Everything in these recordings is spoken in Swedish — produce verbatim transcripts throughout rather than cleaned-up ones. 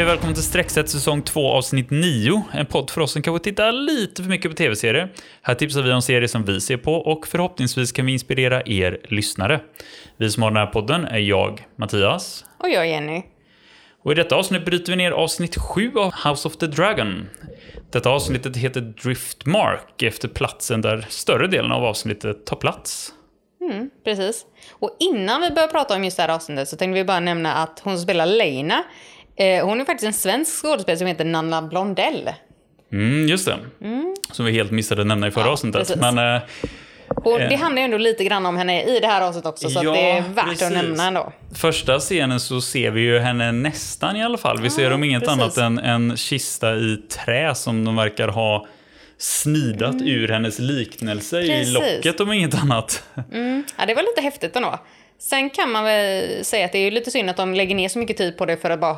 Hej och välkommen till Streckset säsong två avsnitt nio. En podd för oss som kanske tittar lite för mycket på tv-serier. Här tipsar vi om serier som vi ser på och förhoppningsvis kan vi inspirera er lyssnare. Vi som har den här podden är jag, Mattias. Och jag, Jenny. Och i detta avsnitt bryter vi ner avsnitt sju av House of the Dragon. Detta avsnittet heter Driftmark efter platsen där större delen av avsnittet tar plats. Mm, precis. Och innan vi börjar prata om just det här avsnittet så tänkte vi bara nämna att hon spelar Laena. Eh, hon är faktiskt en svensk skådespelare som heter Nanna Blondell. Mm, just det. Mm. Som vi helt missade att nämna i förra ja, avsnittet. Precis. Men... Eh, Och det handlar ju ändå lite grann om henne i det här avsnittet också, så ja, att det är värt precis. Att nämna ändå. Första scenen så ser vi ju henne nästan i alla fall. Vi ah, ser om inget precis. Annat än en kista i trä som de verkar ha snidat mm. ur hennes liknelse precis. I locket om inget annat. Mm. Ja, det var lite häftigt ändå. Sen kan man väl säga att det är lite synd att de lägger ner så mycket tid på det för att bara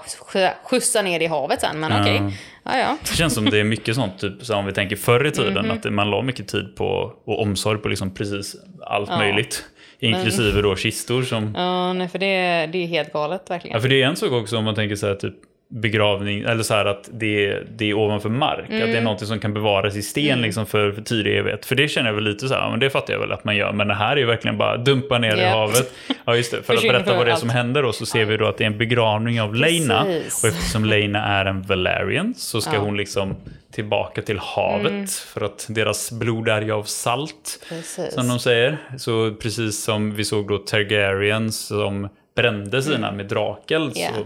skjutsa ner i havet sen, men mm. okej. Ja, ja. Det känns som det är mycket sånt, typ, så om vi tänker förr i tiden, mm-hmm. att man la mycket tid på och omsorg på liksom precis allt ja. Möjligt. Inklusive men... då kistor som... Ja, nej, för det, det är helt galet verkligen. Ja, för det är en sak också om man tänker så här typ begravning, eller så här att det, det är ovanför mark, mm. att det är något som kan bevaras i sten mm. liksom för, för tidig evighet. För det känner jag väl lite så här, men det fattar jag väl att man gör, men det här är ju verkligen bara dumpa ner yeah. i havet. Ja just det, för att berätta vad det är som händer då så ser vi då att det är en begravning av Laena, och eftersom Laena är en Valerian så ska ja. Hon liksom tillbaka till havet mm. för att deras blod är ju av salt precis. Som de säger, så precis som vi såg då Targaryens som brände sina mm. med drakel yeah. så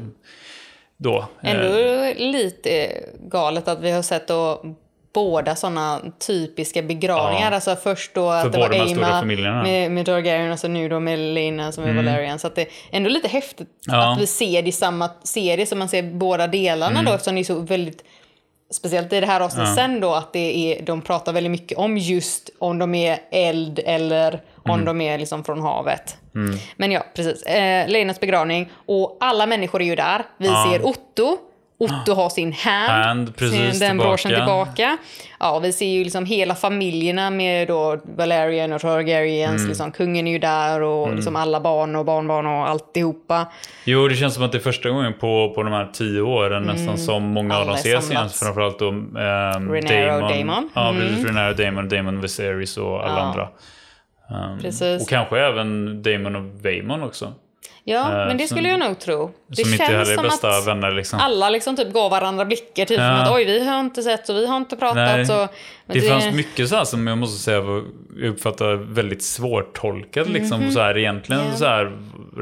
då. Ändå är det lite galet att vi har sett då båda sådana typiska begravningar. Ja. Alltså först då att för det var Aemond med, med Targaryen och så nu då med Laena som är mm. Valerian. Så att det är ändå lite häftigt ja. Att vi ser det i samma serie som man ser båda delarna mm. då. Eftersom det är så väldigt, speciellt i det här avsnittet ja. Sen då att det är, de pratar väldigt mycket om just om de är eld eller... Mm. Om de är liksom från havet. Mm. Men ja, precis. Eh, Laenas begravning. Och alla människor är ju där. Vi ja. Ser Otto. Otto har sin hand. hand precis den broschen tillbaka. Ja, vi ser ju liksom hela familjerna med då Valerian och Targaryens. Mm. Liksom, kungen är ju där och mm. liksom alla barn och barnbarn och alltihopa. Jo, det känns som att det är första gången på, på de här tio åren mm. nästan som många av dem ses igen. Framförallt då ehm, Rhaenyra och Daemon. Ja, mm. precis. Rhaenyra och Daemon, Daemon Viserys och alla ja. Andra. Um, och kanske även Daemon och Vaemon också. Ja, uh, men det skulle som, jag nog tro. Det som känns som bästa att vänner, liksom. Alla liksom typ gav varandra blickar typ ja. Som att oj, vi har inte sett och vi har inte pratat. Så, men det, det fanns mycket så här som jag måste säga var, jag uppfattar väldigt svårtolkat liksom, mm-hmm. så här, egentligen yeah. så här,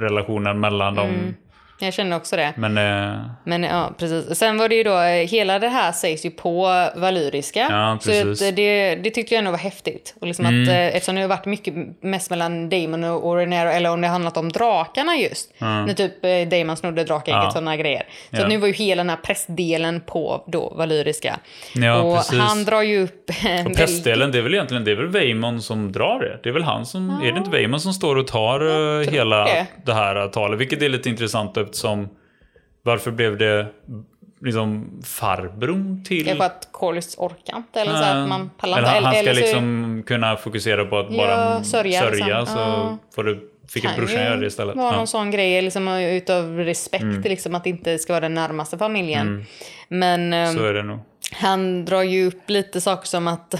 relationen mellan mm. dem. Jag känner också det. Men, eh... Men ja, precis. Sen var det ju då, hela det här sägs ju på valyriska. Ja, precis. Så det, det tyckte jag ändå var häftigt. Och liksom mm. att, eh, eftersom det har varit mycket mest mellan Daemon och Rhaenyra, eller om det handlat om drakarna just. Mm. När typ eh, Daemon snodde drakägget ja. Och sådana grejer. Så ja. Nu var ju hela den här prästdelen på då valyriska. Ja, och precis. Han drar ju upp... och prästdelen, det är väl egentligen, det är väl Vaemon som drar det. Det är väl han som, ja. Är det inte Vaemon som står och tar eh, hela det. det här talet? Vilket är lite intressant att som varför blev det liksom farbron till... Det är för att Corlys orkar inte, eller så att man pallar inte. Han, han ska liksom så... kunna fokusera på att bara ja, sörja, sörja liksom. Så får du, fick ett brorsan göra det istället. Det var någon ja. Sån grej liksom, utav respekt mm. liksom, att det inte ska vara den närmaste familjen. Mm. Men så är det nog. Han drar ju upp lite saker som att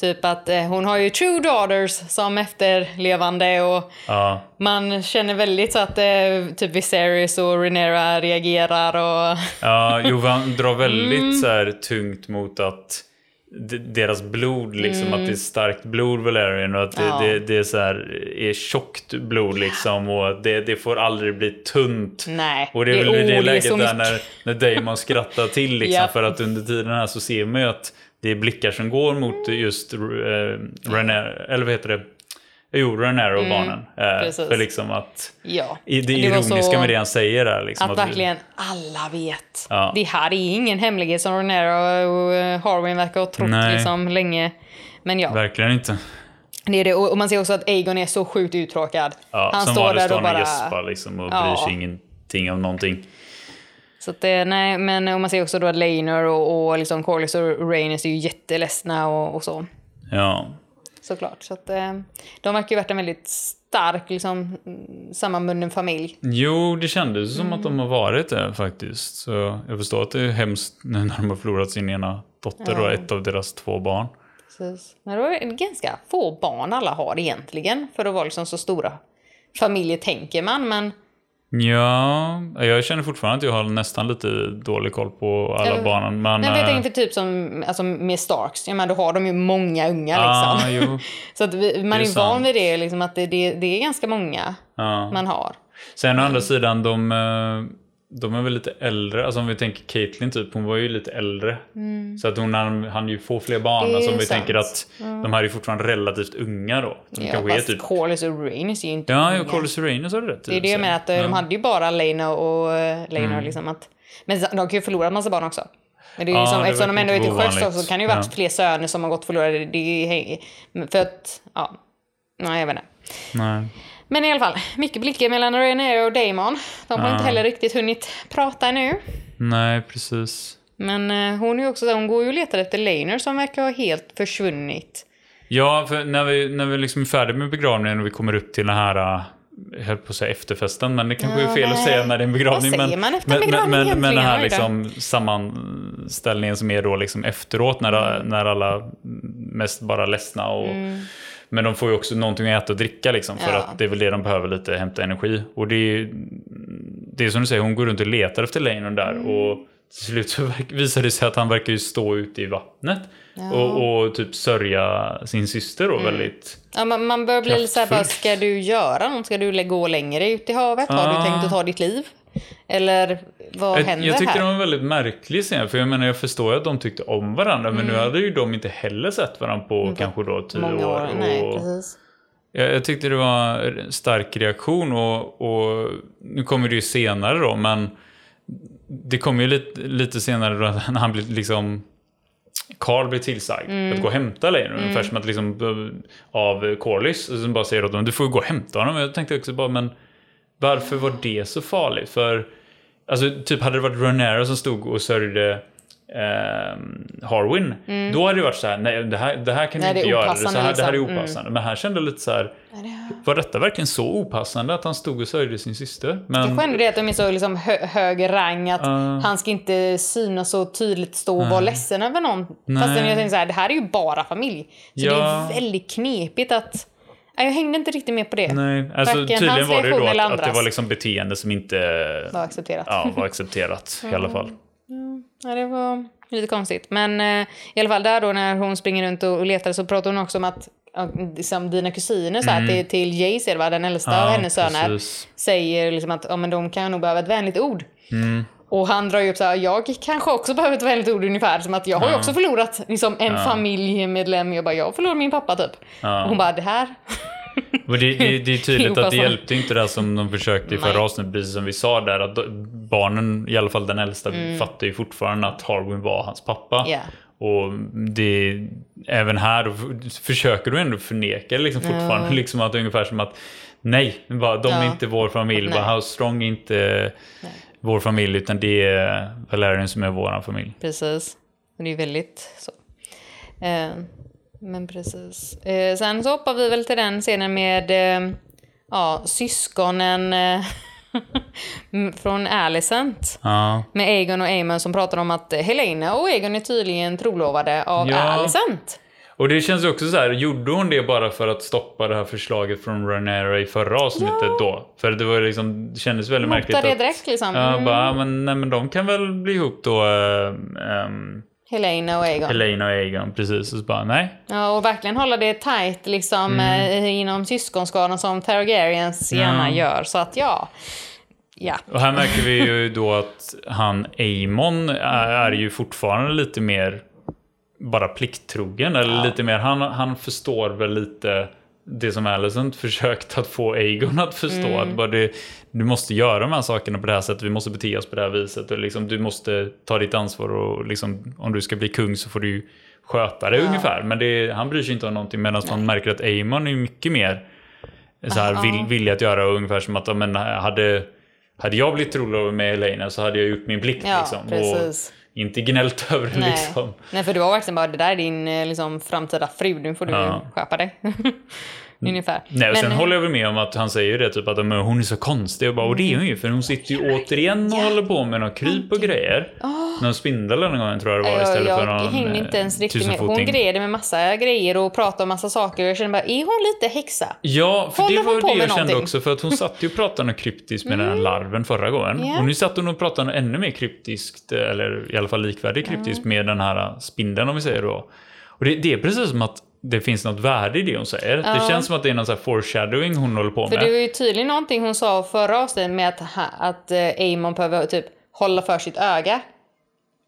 typ att eh, hon har ju true daughters som efterlevande och ja. Man känner väldigt så att eh, typ Viserys och Rhaenyra reagerar och ja, jo, han drar väldigt mm. så här tungt mot att d- deras blod liksom mm. att det är starkt blod Valerian och att det, ja. det, det är så här är tjockt blod liksom och det, det får aldrig bli tunt. Nej, och det är det väl är, det är läget där när när Daemon skrattar till liksom ja. För att under tiden här så ser man ju att det är blickar som går mot just eh, Rhaenyra eller vad heter det? Jo, Rhaenyra och mm, barnen. Eh, för liksom att ja. Det, det ironiska med det han säger där. Liksom, att, att verkligen att, alla vet. Ja. Det här är ingen hemlighet som Rhaenyra och Harwin verkar ha trott liksom, länge. Men ja. Verkligen inte. Det är det. Och man ser också att Aegon är så sjukt uttråkad. Ja, han står där och bara... Gäspa, liksom, och ja. Bryr sig ingenting om någonting. Så att, nej, men och man ser också då att Laenor och, och liksom Corlys och Rhaenys är ju jätteledsna och, och så. Ja, såklart. Så att, eh, de verkar ju varit en väldigt stark liksom sammanbunden familj. Jo, det kändes som mm. att de har varit det faktiskt. Så jag förstår att det är hemskt när de har förlorat sin ena dotter ja. och ett av deras två barn. Precis. Men det var ganska få barn alla har egentligen för att vara liksom så stora familjer tänker man, men ja, jag känner fortfarande att jag har nästan lite dålig koll på alla ja, barnen. Men nej, jag tänkte typ som alltså, med Starks. Jag menar, då har de ju många unga ah, liksom. Jo. Så att vi, man är, är van vid det, liksom, att det, det, det är ganska många ja. man har. Sen mm. å andra sidan, de, de är väl lite äldre. Alltså om vi tänker Caitlyn typ, hon var ju lite äldre. Mm. Så att hon hann ju få fler barn. Alltså om vi sant. tänker att mm. de här är fortfarande relativt unga då. De ja, fast typ... Corlys och Rhaenys är ju inte ja, unga. Ja, Corlys och Rhaenys har du rätt. Det är det jag menar, att de mm. hade ju bara Laena och Laenor mm. liksom att... Men de kan ju förlora en massa barn också. Men det är ju som, ja, det eftersom de ändå är till sjöss så kan det ju varit ja. fler söner som har gått förlorade. Det är för att, ja... Nej, jag vet inte. Nej. Men i alla fall, mycket blickar mellan Rhaenyra och Daemon. De har ja. inte heller riktigt hunnit prata nu. Nej, precis. Men eh, hon är ju också, hon går ju och letar efter Laenor som verkar ha helt försvunnit. Ja, för när vi, när vi liksom är färdiga med begravningen och vi kommer upp till den här, jag höll på att säga efterfesten, men det kanske ja, är fel nej. att säga när det är en begravning. Vad säger man efter men, begravning men, men, men den här liksom sammanställningen som är då liksom efteråt när, mm. när alla mest bara ledsna och... Mm. Men de får ju också någonting att äta och dricka liksom, för ja. att det är väl det de behöver lite, hämta energi. Och det är ju, det är som du säger, hon går runt och letar efter Laenor där. Mm. Och till slut så visar det sig att han verkar ju stå ute i vattnet. Ja. Och, och typ sörja sin syster då mm. väldigt ja, man, man börjar bli lite så här, vad ska du göra? Någon ska du gå längre ut i havet? Ah. Har du tänkt att ta ditt liv? Eller vad jag, händer här? Jag tycker här? de var väldigt märklig sen. För jag menar, jag förstår att de tyckte om varandra. Mm. Men nu hade ju de inte heller sett varandra på mm. kanske då tio Många år. år. Nej, och precis. Jag, jag tyckte det var en stark reaktion. Och, och nu kommer det ju senare då. Men det kommer ju lite, lite senare då, när han blir liksom... Carl blir tillsagd mm. att gå och hämta Laenor mm. ungefär som att liksom av Corlys. Och sen bara säger åt dem, du får gå och hämta honom. Jag tänkte också bara, men... Varför var det så farligt? För alltså, typ hade det varit Rhaenyra som stod och sörjde eh, Harwin. Mm. Då hade det varit så här, nej, det här, det här kan nej, du inte göra. Så här, liksom. Det här är opassande. Mm. Men här kände lite så här, var detta verkligen så opassande att han stod och sörjde sin syster? Men... Jag kände det att de är så liksom hö- hög rang att uh... han ska inte synas så tydligt stå och uh... vara ledsen över någon. Nej. Fast jag tänkte så här, det här är ju bara familj. Så ja. det är väldigt knepigt att... Jag hängde inte riktigt med på det. Nej, alltså, tydligen var det ju då att, att det var liksom beteende som inte var accepterat, ja, var accepterat i alla fall. Ja, det var lite konstigt. Men eh, i alla fall där då när hon springer runt och letar så pratar hon också om att liksom, dina kusiner så här, mm. till, till Jace, det var den äldsta ja, av hennes söner, säger liksom att ja, men de kan nog behöva ett vänligt ord. Mm. Och han drar ju upp så här, jag kanske också behöver ett väldigt ord ungefär. Som att jag har ju också förlorat liksom, en ja. familjemedlem. Jag bara, jag förlorar min pappa typ. Ja. Och hon bara, det här... Och det, det, det är tydligt att det hjälpte inte det som de försökte i förra avsnittet, precis som vi sa där. Att barnen, i alla fall den äldsta, mm. fattar ju fortfarande att Harwin var hans pappa. Yeah. Och det, även här försöker du ändå förneka liksom, fortfarande mm. liksom, att det är ungefär som att nej, bara, de ja. är inte vår familj. Bara, House Strong är inte... Nej. Vår familj, utan det är Valerian som är vår familj. Precis. Det är ju väldigt så. Eh, men precis. Eh, sen så hoppar vi väl till den scenen med eh, ja, syskonen eh, från Alicent. Ja. Med Aegon och Aemond som pratar om att Helaena och Aegon är tydligen trolovade av ja. Alicent. Och det känns ju också så här, gjorde hon det bara för att stoppa det här förslaget från Rhaenyra i förra avsnittet ja. då? För det var liksom, det kändes väldigt märkligt att... Hon hoppade direkt liksom. Mm. Ja, bara, men, nej, men de kan väl bli ihop då... Um, Helaena och Aegon. Helaena och Aegon, precis. Och så bara, nej. Ja, och verkligen hålla det tight liksom mm. eh, inom syskonskaran som Targaryens gärna ja. gör. Så att ja... Ja. Och här märker vi ju då att han Aemon är, är ju fortfarande lite mer... bara plikttrogen eller ja. lite mer han, han förstår väl lite det som Alicent försökt att få Aegon att förstå mm. att bara det, du måste göra de här sakerna på det här sättet, vi måste bete oss på det här viset och liksom, du måste ta ditt ansvar och liksom, om du ska bli kung så får du sköta det ja. ungefär, men det, han bryr sig inte om någonting medan man märker att Aemon är mycket mer så här, vill, villig att göra ungefär som att men, hade, hade jag blivit trolig med Helaena så hade jag gjort min plikt ja, liksom, precis och, inte gnällt över det liksom. Nej, för du var verkligen bara, det där är din liksom, framtida fru, nu får du ja. skärpa dig. ungefär. Nej, och sen men, håller jag väl med om att han säger det typ att hon är så konstig och bara, och det är hon ju, för hon sitter ju återigen och håller på med någon kryp och grejer. Oh. Någon spindel någon gång tror jag det var istället jag, för någon. Jag hängde inte ens riktigt med. Hon grejade med massa grejer och pratade om massa saker och jag kände bara, är hon lite häxa? Ja, för håller det var det jag någonting? Kände också för att hon satt ju och pratade kryptiskt med mm. den här larven förra gången. Yeah. Och nu satt hon och pratade ännu mer kryptiskt eller i alla fall likvärdigt kryptiskt mm. med den här spindeln om vi säger då. Och det, det är precis som att det finns något värde i det hon säger. Ja. Det känns som att det är någon sån här foreshadowing hon håller på för med. För det var ju tydligen någonting hon sa förra avsnittet med att, att Aemond behöver typ hålla för sitt öga.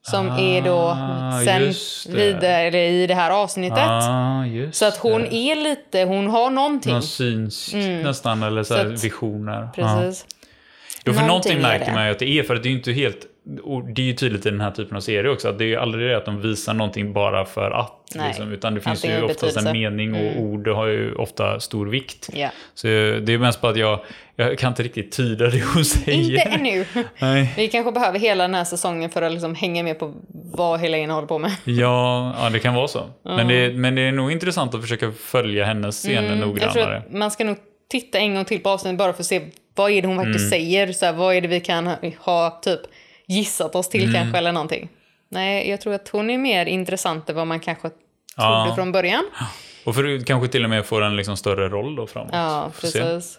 Som ah, är då sen vidare i det här avsnittet. Ah, så att hon det. Är lite, hon har någonting. Någon syns mm. nästan, eller så, så här att, visioner. Precis. Ja. Då för någonting, någonting märker man ju att det är, för att det är ju inte helt... Och det är ju tydligt i den här typen av serie också att det är ju aldrig det att de visar någonting bara för att liksom, utan det finns ju oftast en mening och mm. ord har ju ofta stor vikt yeah. Så det är mest bara att jag, jag kan inte riktigt tyda det hon säger. Inte ännu. Nej. Vi kanske behöver hela den här säsongen för att liksom hänga med på vad Helaena håller på med. Ja, ja det kan vara så mm. men, det, men det är nog intressant att försöka följa hennes scener mm, noggrannare. Man ska nog titta en gång till på avsnittet bara för att se vad är det hon faktiskt mm. säger. Så här, vad är det vi kan ha typ gissat oss till mm. kanske eller någonting. Nej, jag tror att hon är mer intressant än vad man kanske ja. Trodde från början. Och för kanske till och med får en liksom större roll då framåt. Ja, precis.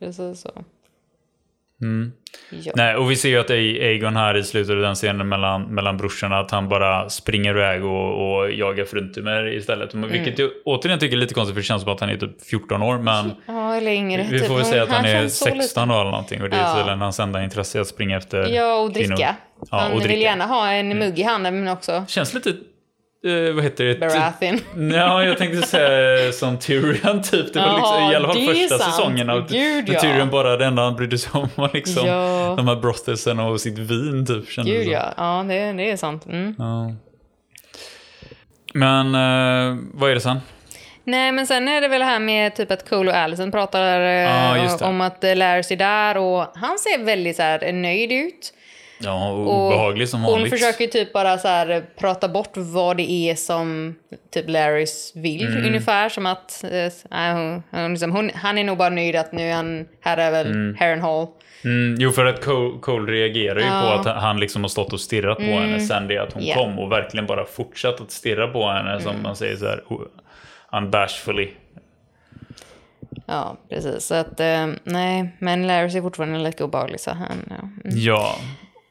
Precis så. Mm. Ja. Nej, och vi ser ju att Aegon här i slutet av den scenen mellan, mellan brorsorna att han bara springer iväg och, och jagar fruntimmer istället. Mm. Vilket jag återigen tycker är lite konstigt för det känns som att han är typ fjorton år men ja, eller yngre, vi får typ. Väl säga att han, han är sexton år eller någonting och det är tydligen ja. Hans enda intresse att springa efter ja, och dricka. Kvinnor. Ja, han och dricka. Vill gärna ha en mm. mugg i handen men också. Känns lite Eh, vad heter det? Baratheon. Ja, jag tänkte säga som Tyrion typ. Det var liksom, aha, i alla fall första sant. Säsongen av Gud, ja. Tyrion bara den enda han brydde sig om var liksom ja. De här brottelsen och sitt vin typ. Gud ja, ja det, det är sant mm. ja. Men eh, vad är det sen? Nej men sen är det väl här med typ att Cole och Alicent pratar eh, ah, om att Larys är där och han ser väldigt så här, nöjd ut. Ja, obehaglig som vanligt. Hon försöker typ bara så här prata bort vad det är som typ Larys vill mm. ungefär som att äh, hon, hon, liksom, hon, han är nog bara nöjd att nu han här är väl mm. Harrenhal. Mm, jo för att Cole, Cole reagerar ju ja. På att han liksom har stått och stirrat mm. på henne sen det att hon yeah. kom och verkligen bara fortsatt att stirra på henne mm. som man säger så här unbashfully. Ja, precis. Så att äh, nej, men Larys är fortfarande lika obehaglig så han ja. Mm. ja.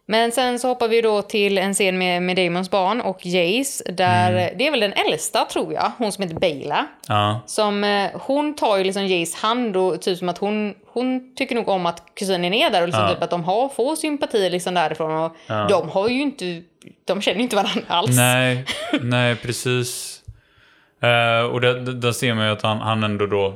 Men sen så hoppar vi då till en scen med, med Daemons barn och Jace. Där, mm. det är väl den äldsta tror jag, hon som heter Baela. Ja. Som, hon tar ju liksom Jace hand och typ som att hon, hon tycker nog om att kusinen är där. Och liksom ja. Typ att de har, får sympati liksom därifrån. Och ja. De har ju inte, de känner ju inte varandra alls. Nej, nej precis. Uh, och där, där ser man ju att han, han ändå då...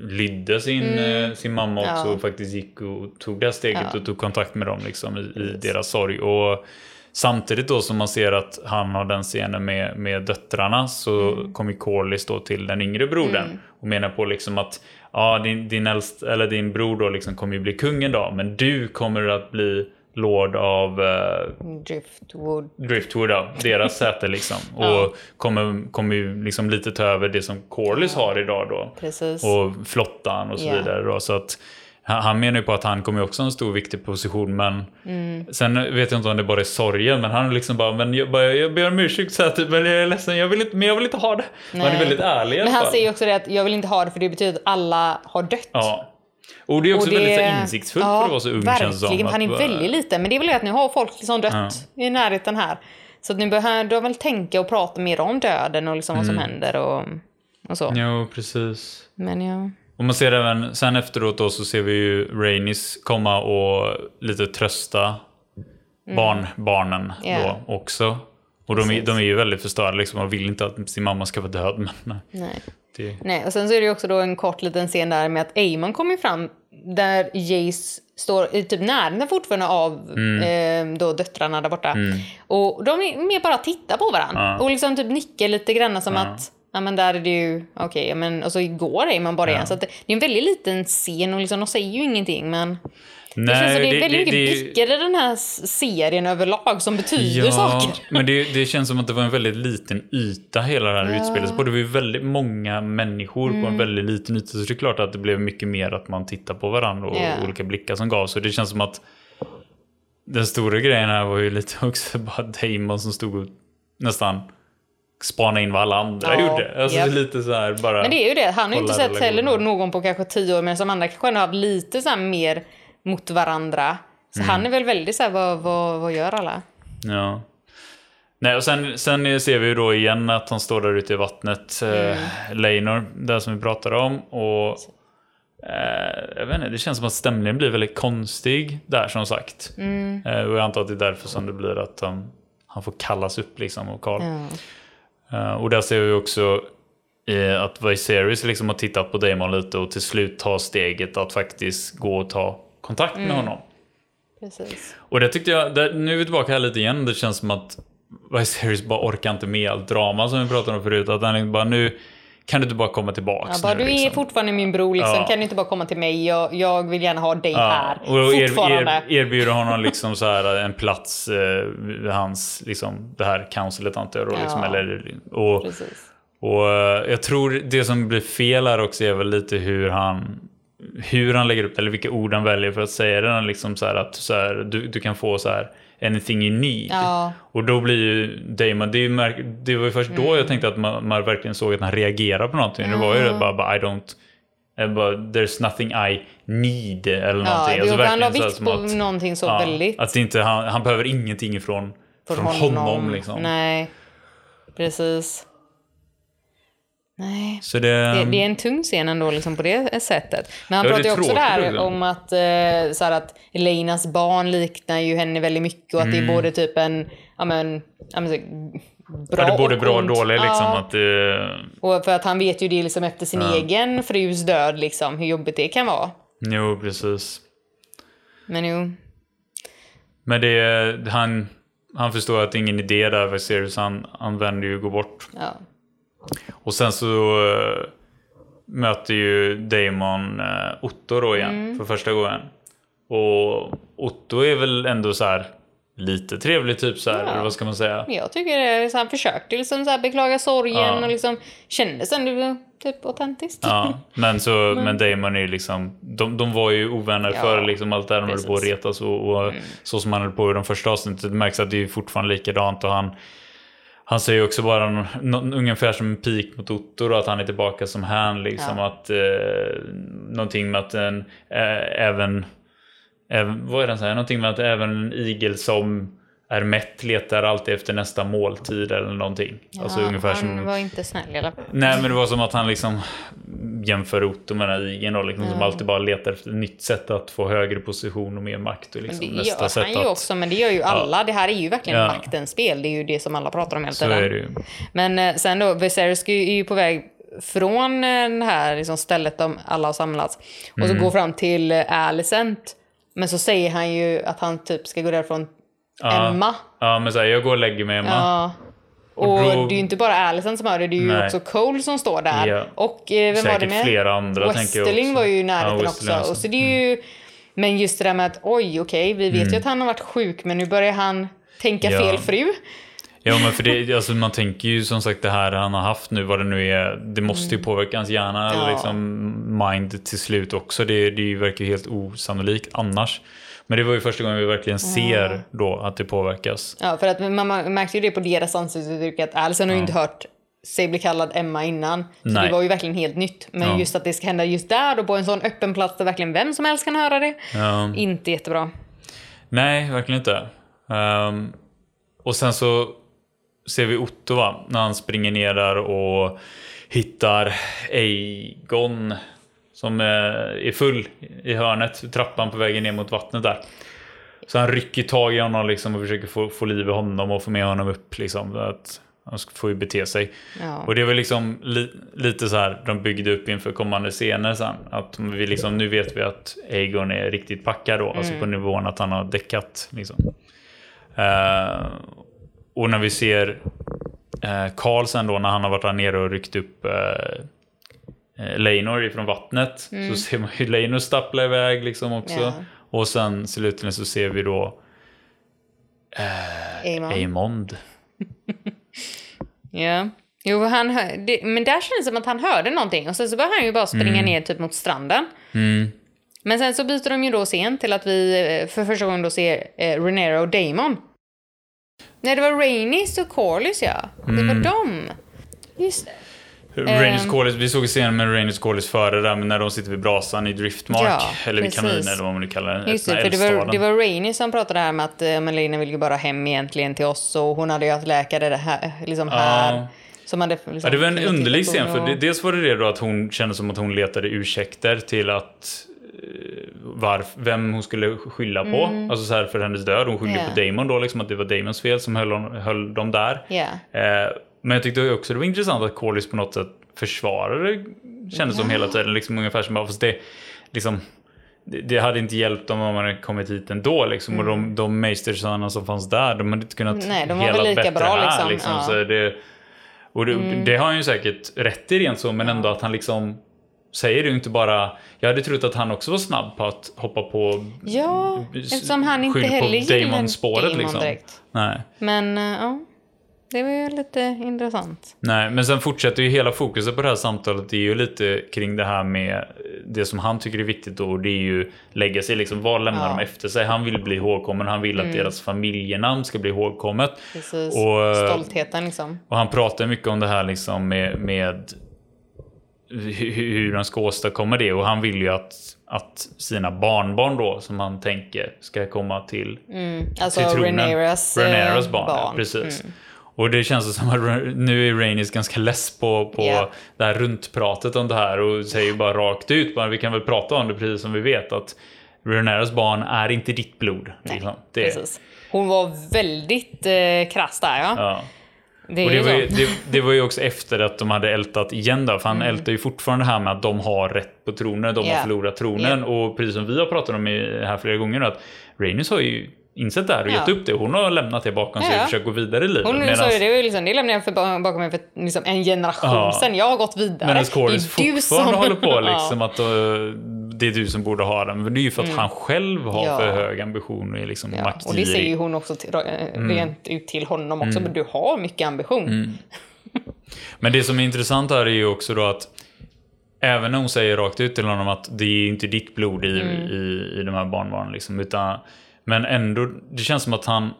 lydde sin, mm. sin mamma också ja. Och faktiskt gick och tog det steget ja. Och tog kontakt med dem liksom i, i deras sorg och samtidigt då som man ser att han har den scenen med, med döttrarna så mm. kommer Corlys då till den yngre brodern mm. och menar på liksom att ja, din, din, äldst, eller din bror då liksom kommer ju bli kung en dag men du kommer att bli lord av uh, Driftwood Driftwood ja, deras säte liksom och ja. kommer kommer ju liksom lite ta över det som Corlys ja. Har idag då. Precis. Och flottan och så yeah. vidare då. Så att han menar ju på att han kommer också en stor viktig position men mm. sen vet jag inte om det bara är sorgen men han liksom bara men jag, bara, jag ber om ursäkt så här, typ, men jag är ledsen jag vill inte, men jag vill inte ha det. Nej. Han är väldigt ärlig i alla fall. Men han säger ju också det att jag vill inte ha det för det betyder att alla har dött. Ja. Och det är också det, väldigt så insiktsfullt ja, för att vara så ung verkligen, känns som han är att, väldigt liten men det är väl att nu har folk liksom dött ja. I närheten här så att nu behöver de väl tänka och prata mer om döden och liksom mm. vad som händer och, och så. Ja, precis. Men ja. Och man ser även, sen efteråt då så ser vi ju Rhaenys komma och lite trösta mm. barn, barnen yeah. då också och de, de är ju väldigt förstörda liksom och vill inte att sin mamma ska vara död men nej. nej. Det. Nej, och sen så är det också då en kort liten scen där med att Aemond kommer fram där Jace står typ närna fortfarande av mm. eh, då döttrarna där borta mm. och de är mer bara tittar på varandra ah. och liksom typ nickar lite grann som ah. att ja men där är det ju okej okay, men och så går Aemond bara ja. Igen så att det, det är en väldigt liten scen och liksom de säger ju ingenting men Nej, det känns som det är väldigt det, mycket det, brickor i den här serien överlag som betyder ja, saker. Men det, det känns som att det var en väldigt liten yta hela den här ja. utspelet. Så det var ju väldigt många människor mm. på en väldigt liten yta. Så det är klart att det blev mycket mer att man tittar på varandra och ja. olika blickar som gavs. Så det känns som att den stora grejen här var ju lite också bara Daemon som stod och nästan spana in vad alla andra ja, gjorde. Alltså yep. lite så här bara. Men det är ju det. Han har ju inte sett heller någon på kanske tio år, men som andra kanske har lite så här mer mot varandra. Så mm. han är väl väldigt så här, vad, vad, vad gör alla? Ja. Nej, och sen, sen ser vi ju då igen att han står där ute i vattnet. Mm. Eh, Laenor, där som vi pratade om. Och eh, jag vet inte, det känns som att stämningen blir väldigt konstig där som sagt. Mm. Eh, och jag antar att det är därför som det blir att um, han får kallas upp liksom av Carl. Ja. Uh, och där ser vi också uh, att Viserys liksom har tittat på Daemon lite och till slut tar steget att faktiskt gå och ta kontakt mm. med honom. Precis. Och det tyckte jag, där, nu är vi tillbaka här lite igen, det känns som att Viserys bara orkar inte med allt drama som vi pratade om förut, att han bara nu kan du inte bara komma tillbaka. Ja, bara, nu, du är liksom fortfarande min bror liksom, ja. kan du inte bara komma till mig, jag, jag vill gärna ha dig ja. här, och fortfarande. Och er, er, erbjuder honom liksom så här en plats eh, vid hans, liksom det här councilet antar jag då, liksom, ja. eller, och, och jag tror det som blir fel här också är väl lite hur han hur han lägger upp, eller vilka ord han väljer för att säga det, liksom så här att så här, du, du kan få så här anything you need. Ja. Och då blir ju Daemon, det, märk- det var ju först mm. då jag tänkte att man, man verkligen såg att han reagerar på någonting. Mm. Det var ju det bara, bara I don't, bara, there's nothing I need eller ja, någonting. Alltså, han la vikt på att, någonting så ja, väldigt. Att inte, han, han behöver ingenting ifrån, från, från honom. honom liksom. Nej, precis. Nej. Så det, det, det är en tung scen ändå liksom på det sättet. Men han ja, pratar ju också där om att, så här, att Helaenas barn liknar ju henne väldigt mycket och att mm. det är både typ en ja, men, ja, men, bra ja, det är både och bra och dålig liksom, ja. att, eh... och för att han vet ju det liksom efter sin ja. egen frus död liksom, hur jobbigt det kan vara. Jo, precis. Men jo. Men det, han, han förstår att det är ingen idé där för Sirius, han, han vänder ju och går bort. Ja. Och sen så äh, möter ju Daemon äh, Otto då igen mm. för första gången. Och Otto är väl ändå så här lite trevlig typ så här, ja. eller vad ska man säga? Jag tycker det, så han försökte liksom så här beklaga sorgen ja. och liksom kändes ändå typ autentiskt. Ja, men så men, men Daemon är ju liksom de, de var ju ovänner ja, för liksom allt där de höll på att retas och, och mm. så som han höll på i de första avsnittet. Det märks att det är fortfarande likadant och han Han säger ju också bara någon, någon, ungefär som en pik mot Otto då, att han är tillbaka som han liksom ja. att eh, någonting med att en eh, även, även vad är det han säger, någonting med att även en igel som är mätt letar alltid efter nästa måltid eller någonting. Ja, alltså ungefär han som var inte snäll eller. Nej, men det var som att han liksom jämför Otto med den här igeln då, liksom, mm. som alltid bara letar efter ett nytt sätt att få högre position och mer makt och liksom, det nästa gör sätt han att ju också, men det gör ju alla. Ja. Det här är ju verkligen ja. maktens spel. Det är ju det som alla pratar om helt så är det ju. Men sen då Viserys är ju på väg från det här liksom, stället där alla har samlats och så mm. går fram till Alicent, men så säger han ju att han typ ska gå därifrån Emma. Ja, men så här, jag går och lägger med Emma. Ja. Och, och då, det är ju inte bara Alicent som hör det, det är ju nej. också Cole som står där. Ja. Och eh, vem säkert var det med? Flera andra, Westerling var ju i närheten ja, också. också. Och så det är ju, mm. men just det där med att oj, okej, okay, vi vet mm. ju att han har varit sjuk, men nu börjar han tänka ja. fel fru. Ja, men för det, alltså, man tänker ju som sagt det här han har haft nu, vad det nu är, det måste ju påverka hans hjärna ja. eller liksom mind till slut också. Det, det verkar ju helt osannolikt annars. Men det var ju första gången vi verkligen ser mm. då att det påverkas. Ja, för att man märkte ju det på deras ansiktsuttryck att Alison har ju mm. inte hört sig bli kallad Emma innan. Så nej. Det var ju verkligen helt nytt. Men mm. just att det ska hända just där och på en sån öppen plats där verkligen vem som helst kan höra det. Mm. Inte jättebra. Nej, verkligen inte. Um, och sen så ser vi Otto va? När han springer ner där och hittar Aegon som är full i hörnet, trappan på vägen ner mot vattnet där. Så han rycker tag i honom liksom och försöker få, få liv i honom och få med honom upp liksom, att han får ju bete sig. Ja. Och det var liksom li, lite så här de byggde upp inför kommande scener sen. Att vi liksom, nu vet vi att Aegon är riktigt packad då, mm. alltså på nivån att han har däckat liksom. Uh, och när vi ser uh, Carl sen då, när han har varit där nere och ryckt upp uh, Laenor ifrån vattnet mm. så ser man ju Laenor stappla iväg liksom också. Yeah. Och sen slutligen så ser vi då eh, Aemond. Ja. Jo, han hör, det, men där känns det som att han hörde någonting. Och sen så började han ju bara springa mm. ner typ mot stranden. Mm. Men sen så byter de ju då scen till att vi för första gången då ser eh, Rhaenyra och Daemon. Nej, det var Rhaenys och Corlys, ja. Det mm. var dem. Just det. Rhaenys Corlys, vi såg scenen med Rhaenys Corlys före där, men när de sitter vid brasan i Driftmark, ja, eller vid kaminen eller vad man nu kallar den. Just det, för det var, det var Rhaenys som pratade här med att äh, Laena vill ju bara hem egentligen till oss, och hon hade ju att läkare det här, liksom här. Ja. Som hade, liksom, ja, det var en underlig scen, och... för det, dels var det det då att hon kände som att hon letade ursäkter till att Var, vem hon skulle skylla på, mm. alltså så här för hennes död. Hon skyllde yeah. på Daemon då, liksom att det var Daemons fel som höll, hon, höll dem där. Yeah. Eh, men jag tyckte också det var intressant att Corlys på något sätt försvarade, kändes yeah. som hela tiden, liksom ungefär som bara, fast det liksom, det, det hade inte hjälpt dem om man hade kommit hit ändå liksom, mm. och de, de meistersönerna som fanns där, de hade inte kunnat. Nej, de var hela väl lika bättre bra, här liksom, liksom. Ja. Så det, och det, mm. det har han ju säkert rätt i rent så, men ändå att han liksom säger det inte bara... Jag hade trott att han också var snabb på att hoppa på... Ja, eftersom han inte heller gillade Daemon liksom. Direkt. Nej. Men ja, det var ju lite intressant. Nej, men sen fortsätter ju hela fokuset på det här samtalet. Det är ju lite kring det här med det som han tycker är viktigt då. Det är ju lägga sig liksom. Vad lämnar ja. de efter sig? Han vill bli ihågkommen. Han vill att mm. deras familjenamn ska bli ihågkommet. Precis, och stoltheten liksom. Och han pratar mycket om det här liksom med... med hur han ska åstadkomma det, och han vill ju att, att sina barnbarn då, som han tänker ska komma till, mm, alltså till tronen. Rhaenyras, Rhaenyras barn, barn. Ja, precis. Mm. Och det känns som att nu är Rhaenys ganska less på, på yeah. det här runtpratet om det här, och säger bara rakt ut, bara, vi kan väl prata om det precis som vi vet att Rhaenyras barn är inte ditt blod. Nej, liksom. Det. Precis. Hon var väldigt eh, krass där, ja. ja. Det, och det, var ju, det, det var ju också efter att de hade ältat igen där, för han mm. ältar ju fortfarande här med att de har rätt på tronen, de yeah. har förlorat tronen yeah. och precis som vi har pratat om här flera gånger att Rhaenys har ju insett det här och ja. gett upp det, hon har lämnat det bakom ja. sig och försökt gå vidare i livet. Hon medans... sa ju det, liksom, det lämnade jag för, bakom mig för liksom, en generation ja. sen, jag har gått vidare. Medan Corlys fortfarande som... håller på liksom, ja. att uh, det är du som borde ha den, men det är ju för att mm. han själv har ja. för hög ambition och är liksom ja. maktig. Och det säger ju hon också till, mm. rent ut till honom också, mm. men du har mycket ambition. Mm. Men det som är intressant här är ju också då att även när hon säger rakt ut till honom att det är inte ditt blod i, mm. i, i de här barnbarnen liksom, utan... Men ändå, det känns som att han...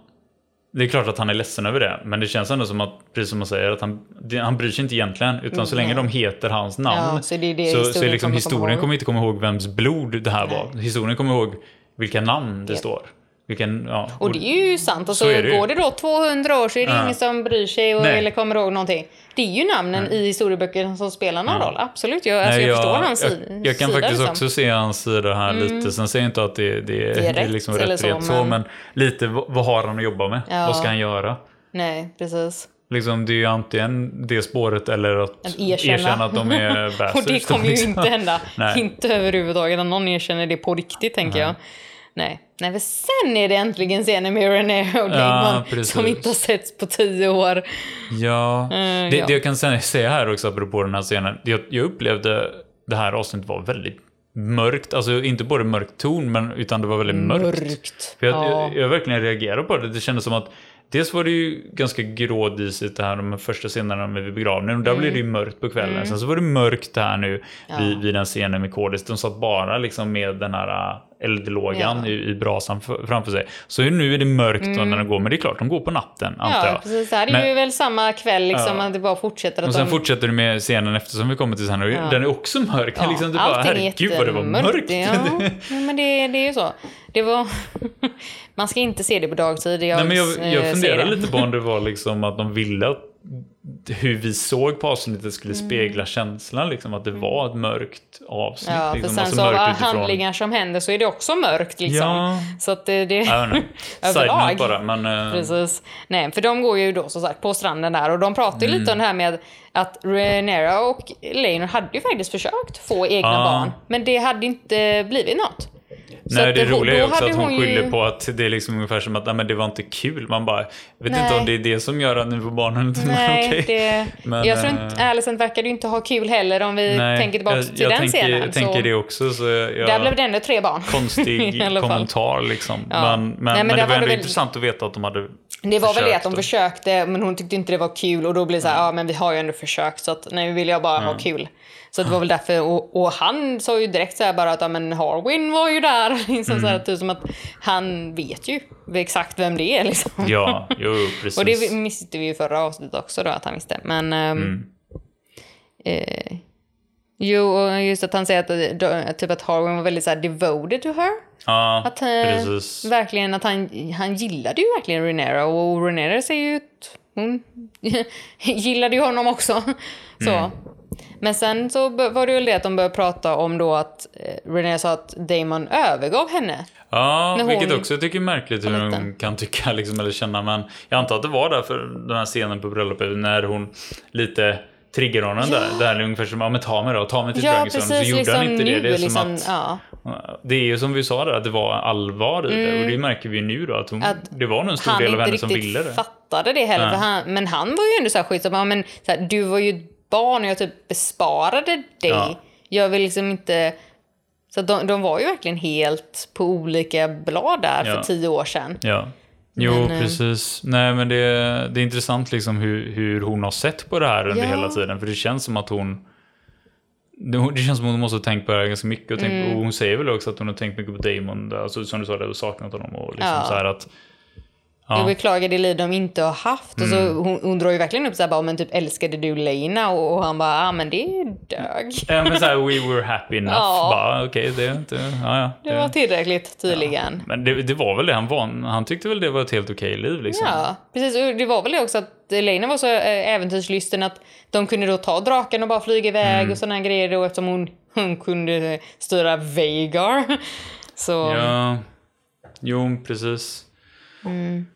Det är klart att han är ledsen över det. Men det känns ändå som att, precis som man säger, att han, han bryr sig inte egentligen. Utan så länge de heter hans namn, ja, så, det är det så, så är liksom, kommer historien kommer inte komma ihåg vems blod det här Nej. var. Historien kommer ihåg vilka namn det ja. står. Vilken, ja, och, och det är ju sant. Och så, så det går ju. det då tvåhundra år så är det ja. ingen som bryr sig och, eller kommer ihåg någonting. Det är ju namnen mm. i historieböcker som spelar någon ja. roll. Absolut, jag, alltså, Nej, jag, jag förstår hans sida. Jag, jag kan sida, faktiskt liksom. också se hans sida här mm. lite. Sen säger jag inte att det, det, det, är, rätt, det är liksom rätt så, rätt så men... men lite, vad, vad har han att jobba med? Ja. Vad ska han göra? Nej, precis. Liksom, det är ju antingen det spåret eller att, att erkänna. erkänna att de är bäst. Och det kommer ju liksom. inte hända. Nej. Inte överhuvudtaget att någon erkänner det på riktigt, tänker mm. jag. Nej. Nej, för sen är det äntligen scenen med Rhaenyra och Daemon ja, som inte har setts på tio år. Ja, uh, det, ja. det jag kan säga här också apropå den här scenen. Jag, jag upplevde det här avsnittet var väldigt mörkt. Alltså inte både mörkt ton, men utan det var väldigt mörkt. mörkt. För jag, ja. jag, jag verkligen reagerade på det. Det kändes som att dels var det ju ganska grådisigt det här de första scenerna med begravningen. Och där mm. blev det ju mörkt på kvällen. Mm. Sen så var det mörkt här nu ja. vid, vid den scenen med Corlys. De satt bara liksom med den här eldlågan ja. i, i brasan f- framför sig. Så nu är det mörkt mm. när de går. Men det är klart, de går på natten, antar jag. Ja, precis. Det här är men, ju väl samma kväll liksom, ja. att det bara fortsätter. Att och sen de... fortsätter du med scenen eftersom vi kommer till sen. Ja. Den är också mörk. Ja. Liksom, det är bara, herregud vad det var mörkt. Ja. Men det, det är ju så. Det var... Man ska inte se det på dagtid. Jag, Nej, men jag, jag funderar lite på om det var liksom att de ville att hur vi såg på avsnittet skulle spegla mm. känslan liksom, att det var ett mörkt avsnitt. Ja, för liksom, sen alltså så mörkt utifrån handlingar som händer så är det också mörkt liksom. Ja. Så att det, det överlag bara, men, precis. Nej, för de går ju då som sagt på stranden där och de pratar ju mm. lite om det här med att Rhaenyra och Laenor hade ju faktiskt försökt få egna ah. barn, men det hade inte blivit något. Nej, det, det roliga är också att hon, hon skyller ju... på att det är liksom ungefär som att nej, men det var inte kul. Man bara, jag vet nej. inte om det är det som gör att nu får barnen inte nej, okay. det... men, jag tror inte, Alicent verkar ju inte ha kul heller om vi nej, tänker tillbaka jag, till jag den tänker, scenen. Jag tänker det också. Så jag, där blev det ändå tre barn. Konstig kommentar liksom. Ja. Men, men, nej, men, men det var, var ändå väl... intressant att veta att de hade det var väl det att de och... försökte, men hon tyckte inte det var kul och då blev det så här, ja ah, men vi har ju ändå försökt så att nej, vill jag bara mm. ha kul. Så det var väl därför, och, och han sa ju direkt så här bara att ja, men Harwin var ju där liksom mm. så här, typ som att han vet ju exakt vem det är liksom. Ja, jo precis. Och det missade vi ju förra avsnittet också då att han visste, men mm. eh, jo, och just att han säger att då, typ att Harwin var väldigt så här devoted to her. Ja, att, precis. Verkligen att han, han gillade ju verkligen Rhaenyra. Och Rhaenyra säger ju att hon gillade ju honom också så. Mm. Men sen så var det ju det att de började prata om då att Rhaenyra sa att Daemon övergav henne. Ja, när vilket hon... också jag tycker är märkligt hur hon kan tycka liksom, eller känna. Men jag antar att det var där för den här scenen på bröllopet när hon lite... triggar honom ja. där, det här är ungefär som ja, men ta mig då, ta mig till ja, Dragonstone, så gjorde liksom han inte det, det är, liksom, som att, ja. Det är ju som vi sa där, att det var allvar i mm. det, och det märker vi nu då, att, hon, att det var en stor del av henne som ville det. Han inte riktigt fattade det heller, ja. för han, men han var ju ändå så här skit, ja, men så här, du var ju ett barn och jag typ besparade dig, ja. jag vill liksom inte, så de, de var ju verkligen helt på olika blad där ja. för tio år sedan. Ja. Jo, men, precis. Nej, men det, det är intressant liksom hur, hur hon har sett på det här under ja. hela tiden. För det känns som att hon... Det, det känns som att hon måste ha tänkt på det här ganska mycket. Och, tänkt, mm. och hon säger väl också att hon har tänkt mycket på Daemon. Alltså, som du sa, det har saknat honom. Och liksom ja. så här att... Ja. Jag beklagar det liv de inte har haft. Mm. Och så hon, hon drar ju verkligen upp så här, bara, men typ älskade du Laena? Och, och han bara, ja ah, men det är dög. Ja, men så här, we were happy enough. Ja. Bara, okay, det, det, ja, ja, det. det var tillräckligt tydligen. Ja. Men det, det var väl det han var. Han tyckte väl det var ett helt okej okay liv. Liksom. Ja, precis. Och det var väl det också att Laena var så äventyrslysten att de kunde då ta draken och bara flyga iväg mm. och sådana grejer då, eftersom hon, hon kunde styra Vhagar. Så... Ja, jo precis. Mm.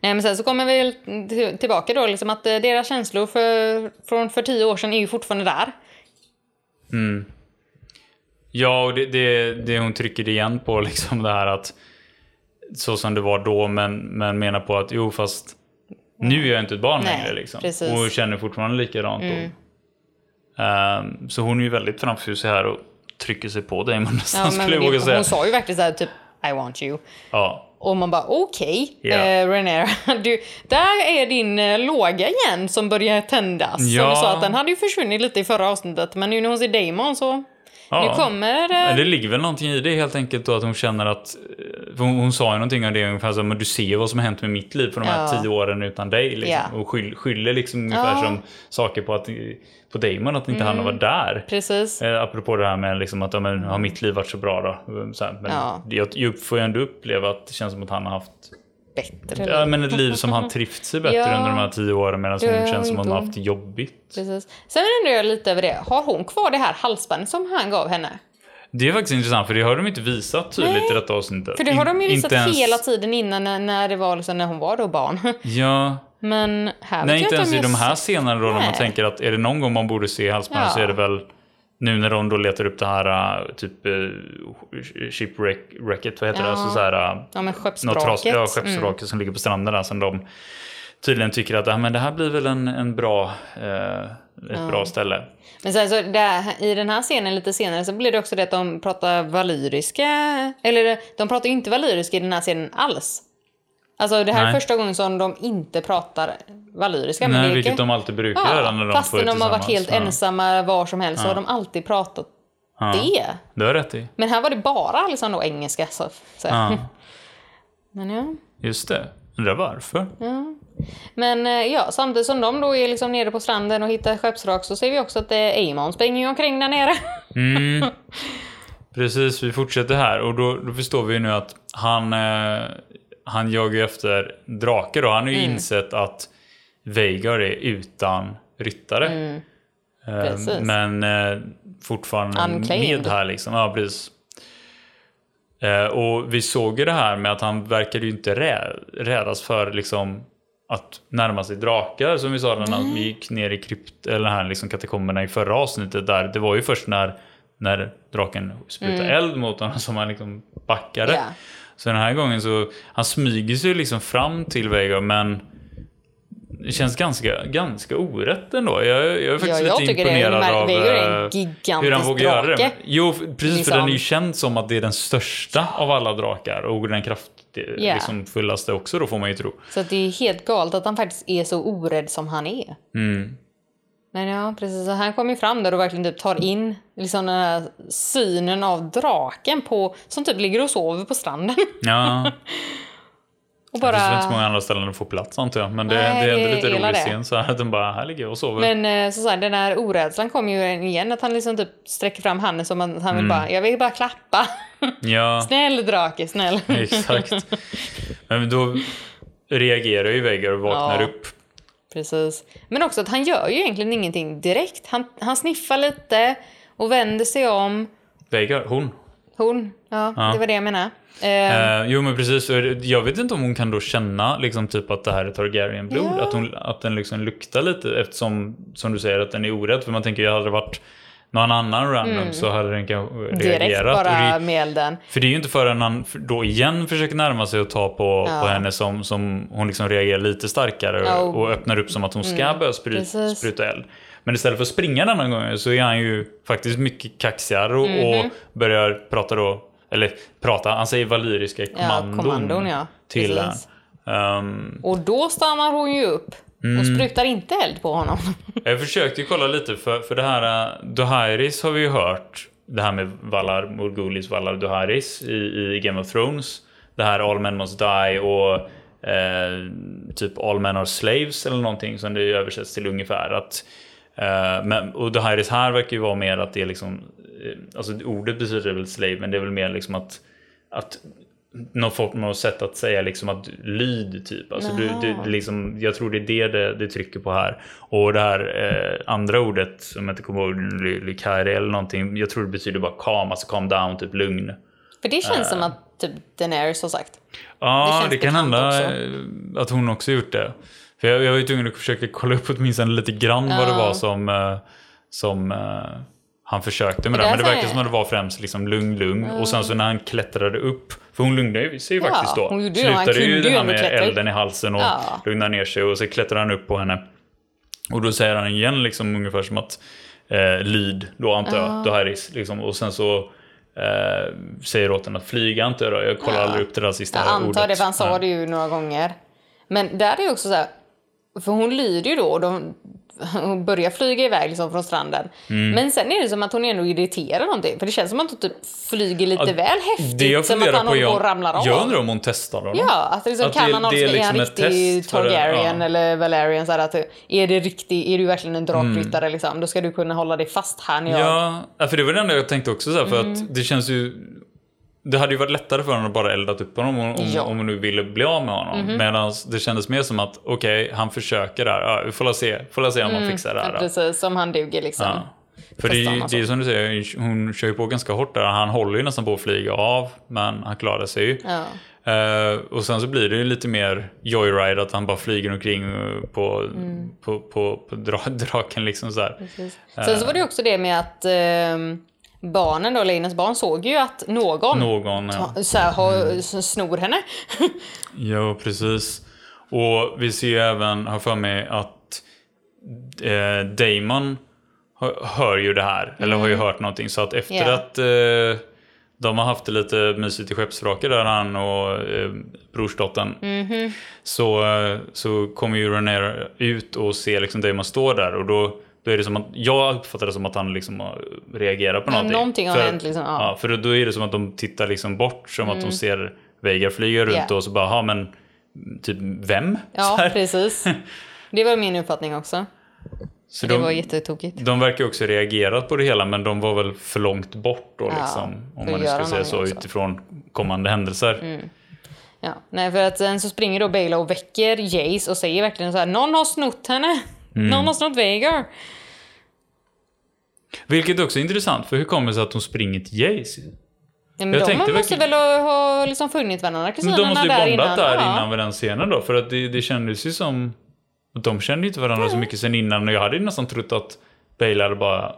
Nej, men sen så kommer vi t- tillbaka då liksom att deras känslor för, från för tio år sedan är ju fortfarande där. Mm. Ja, och det, det, det hon trycker igen på liksom det här att så som det var då, men, men menar på att jo fast nu är jag inte ett barn Nej, längre liksom. Precis. Och känner fortfarande likadant mm. um, så hon är ju väldigt framfusig här och trycker sig på dig ja, skulle det, jag säga. Hon sa ju verkligen så här typ I want you. Ja. Och man bara, okej, okay, yeah. eh, Rhaenyra, du, där är din eh, låga igen som börjar tändas. Ja. Som du sa, att den hade ju försvunnit lite i förra avsnittet. Men nu när hon ser Daemon så, ja. nu kommer... Eh... Det ligger väl någonting i det helt enkelt då, att hon känner att... Hon, hon sa ju någonting om det ungefär som, men du ser vad som har hänt med mitt liv på de här ja. tio åren utan dig. Liksom. Yeah. Och skyll, skyller liksom ungefär ja. som saker på, att, på Daemon, att inte mm. han var där. Precis. Eh, apropå det här med liksom att, ja, men, har mitt liv varit så bra då? Så här, men ja. jag, jag får ju ändå uppleva att det känns som att han har haft... Bättre ja, liv. Men ett liv som han trivts sig bättre ja. under de här tio åren, medan hon känns inte. som att hon har haft jobbigt. Precis. Sen undrar jag lite över det. Har hon kvar det här halsbandet som han gav henne? Det är faktiskt intressant, för det har de inte visat tydligt Nej. i detta avsnittet. För det har de ju visat ens... hela tiden innan när, när det var liksom, när hon var då barn. Ja. Men här Nej, inte ens i de här scenerna då, när man tänker att är det någon gång man borde se halsbandet ja. så är det väl nu när de då letar upp det här typ shipwrecket, vad heter ja. det? Så så här, ja, men skeppsvraket. Ja, skeppsvraket mm. som ligger på stranden där, som de tydligen tycker att ah, men det här blir väl en, en bra... Eh, ett ja. bra ställe. Men sen så där, i den här scenen lite senare så blir det också det att de pratar valyriska, eller de pratar ju inte valyriska i den här scenen alls. Alltså det här Nej. är första gången som de inte pratar valyriska. Nej, men vilket de alltid brukar ja, göra när de fast när de har varit helt ja. ensamma var som helst ja. så har de alltid pratat ja. det. Det har rätt i. Men här var det bara liksom då engelska. Så, så. Ja. Men ja. Just det. Undrar varför. Ja. Men ja, samtidigt som de då är liksom nere på stranden och hittar skeppsvrak, så ser vi också att Aemond springer omkring där nere. Mm. Precis, vi fortsätter här och då, då förstår vi ju nu att han eh, han jagar efter drakar och han har ju mm. insett att Vhagar är utan ryttare. Mm. Eh, men eh, fortfarande Unclaimed. med här liksom. Ja, precis. Eh, och vi såg ju det här med att han verkade ju inte rä- rädas för liksom att närma sig drakar, som vi sa när mm. vi gick ner i krypt eller här liksom katakomberna i förra avsnittet där. Det var ju först när när draken sprutar mm. eld mot honom som han liksom backade. Yeah. Så den här gången så han smyger sig liksom fram till Vhagar, men det känns ganska, ganska orätt ändå. Jag, jag är faktiskt ja, lite imponerad är, av är hur han vågar göra det. Jo, precis, liksom. För den är ju känd som att det är den största av alla drakar. Och den kraftfullaste yeah. liksom också, då får man ju tro. Så det är helt galet att han faktiskt är så orädd som han är. Mm. Men ja, precis. Så han kommer ju fram där och verkligen typ tar in liksom den här synen av draken på, som typ ligger och sover på stranden. Ja. Och bara... Det finns inte så många andra ställen att få plats, antar jag. Men det, nej, det är ändå lite rolig scen så här, att den bara, här ligger och sover. Men så, så här, den här orädslan kom ju igen, att han liksom typ sträcker fram handen som han, han vill mm. bara, jag vill bara klappa. Ja. Snäll drake, snäll. Exakt. Men då reagerar ju Vhagar och vaknar ja. upp. Precis. Men också att han gör ju egentligen ingenting direkt. Han, han sniffar lite och vänder sig om. Vhagar, hon. Hon, ja, ja. Det var det jag menade. Uh, jo men precis, jag vet inte om hon kan då känna liksom typ att det här är Targaryen-blod, yeah. att, hon, att den liksom luktar lite, eftersom som du säger att den är orädd, för man tänker att hade det varit någon annan random mm. så hade den kanske reagerat. Direkt bara det, med den. För det är ju inte förrän han då igen försöker närma sig och ta på, ja. på henne som, som hon liksom reagerar lite starkare oh. och, och öppnar upp som att hon ska mm. börja spry, spruta eld. Men istället för att springa den här gången så är han ju faktiskt mycket kaxigare och, mm. och börjar prata då. Eller prata, han säger valyriska kommandon, ja, kommandon ja. till henne. Um, och då stannar hon ju upp mm. och sprutar inte eld på honom. Jag försökte ju kolla lite, för, för det här Dohaeris har vi ju hört. Det här med Valar Morghulis, Valar Dohaeris i, i Game of Thrones. Det här All Men Must Die och eh, typ All Men Are Slaves eller någonting som det översätts till ungefär. Att, eh, men, och Dohaeris här verkar ju vara mer att det är liksom... Alltså ordet betyder väl slave, men det är väl mer liksom att, att någon form av sätt att säga liksom att lyd typ. Alltså du, du, liksom, jag tror det är det det, det trycker på här. Och det här eh, andra ordet som jag inte kommer ihåg, lykaire eller någonting, jag tror det betyder bara calm, alltså calm down, typ lugn. För det känns uh. som att typ Daenerys har sagt. Ja, det, det kan hända att hon också gjort det. För jag, jag var ju tvungen att försöka kolla upp åtminstone lite grann uh. vad det var som som han försökte med det, det men det verkar som att det var främst liksom lugn, lugn. Mm. Och sen så när han klättrade upp, för hon lugnade ju sig ja, faktiskt då. Hon slutade ju det här med elden i halsen och ja. lugnade ner sig, och så klättrar han upp på henne. Och då säger han igen liksom ungefär som att eh, lyd, då antar jag, mm. Dohaeris liksom. Och sen så eh, säger åt henne att flyga, antar jag då. Jag kollar ja. aldrig upp det där sista ordet. Jag antar ordet. det, för han sa det ju några gånger. Men där är ju också så här, för hon lyder ju då, och de... Hon börjar flyga iväg liksom från stranden. Mm. Men sen är det som att hon ändå irriterar någonting. För det känns som att hon typ flyger lite ja, väl häftigt. Som att han på, jag, och ramlar av. Jag undrar om hon testar honom. Ja, att, liksom, att kan det, han också liksom är en riktig Targaryen ja. eller Valerian. Så här, att, är, det riktig, är du verkligen en drakryttare mm. liksom? Då ska du kunna hålla dig fast här. När jag... Ja, för det var det enda jag tänkte också. Så här, för mm. att det känns ju... Det hade ju varit lättare för honom att bara eldat upp honom om, ja. om hon nu ville bli av med honom. Mm-hmm. Medan det kändes mer som att okej, okay, han försöker där. Ja, vi får se, får se om mm, han fixar det här. Precis, som han duger liksom. Ja. För det, det är som du säger, hon kör ju på ganska hårt där. Han håller ju nästan på att flyga av, men han klarar sig ju. Ja. Uh, och sen så blir det ju lite mer joyride, att han bara flyger omkring på, mm. på, på, på dra- draken liksom så här. Uh, sen så var det ju också det med att... Uh, barnen då, Laenas barn, såg ju att någon, någon ja. ta, så här, ha, snor henne. Ja, precis. Och vi ser ju även, har för mig att eh, Daemon hör, hör ju det här. Mm. Eller har ju hört någonting. Så att efter yeah. att eh, de har haft det lite mysigt i skeppsvraket där, han och eh, brorsdottern. Mm-hmm. Så, eh, så kommer ju Rhaenyra ut och ser liksom Daemon stå där, och då... Då är det som att, jag uppfattar det som att han liksom reagerar på någonting. Någonting har för, hänt liksom, ja. ja. För då är det som att de tittar liksom bort, som mm. att de ser Vhagar flyga runt yeah. och så bara, ja men typ vem? Ja, precis. Det var min uppfattning också. Så det de, var jättetokigt. De verkar också reagerat på det hela, men de var väl för långt bort då liksom. Ja, om man nu ska säga så också. Utifrån kommande händelser. Mm. Ja, nej, för att sen så springer då Baela och väcker Jace och säger verkligen så här, någon har snott henne. Mm. Någon har snott Vhagar. Vilket också är intressant, för hur kommer det sig att hon springer till Jace? Ja, men jag de tänkte måste verkligen... väl ha liksom funnit varandra. Men de måste ju bondat innan. där ja. innan vid den scenen då. För att det, det kändes ju som... De kände ju inte varandra mm. så mycket sen innan. Och jag hade ju nästan trott att Baela bara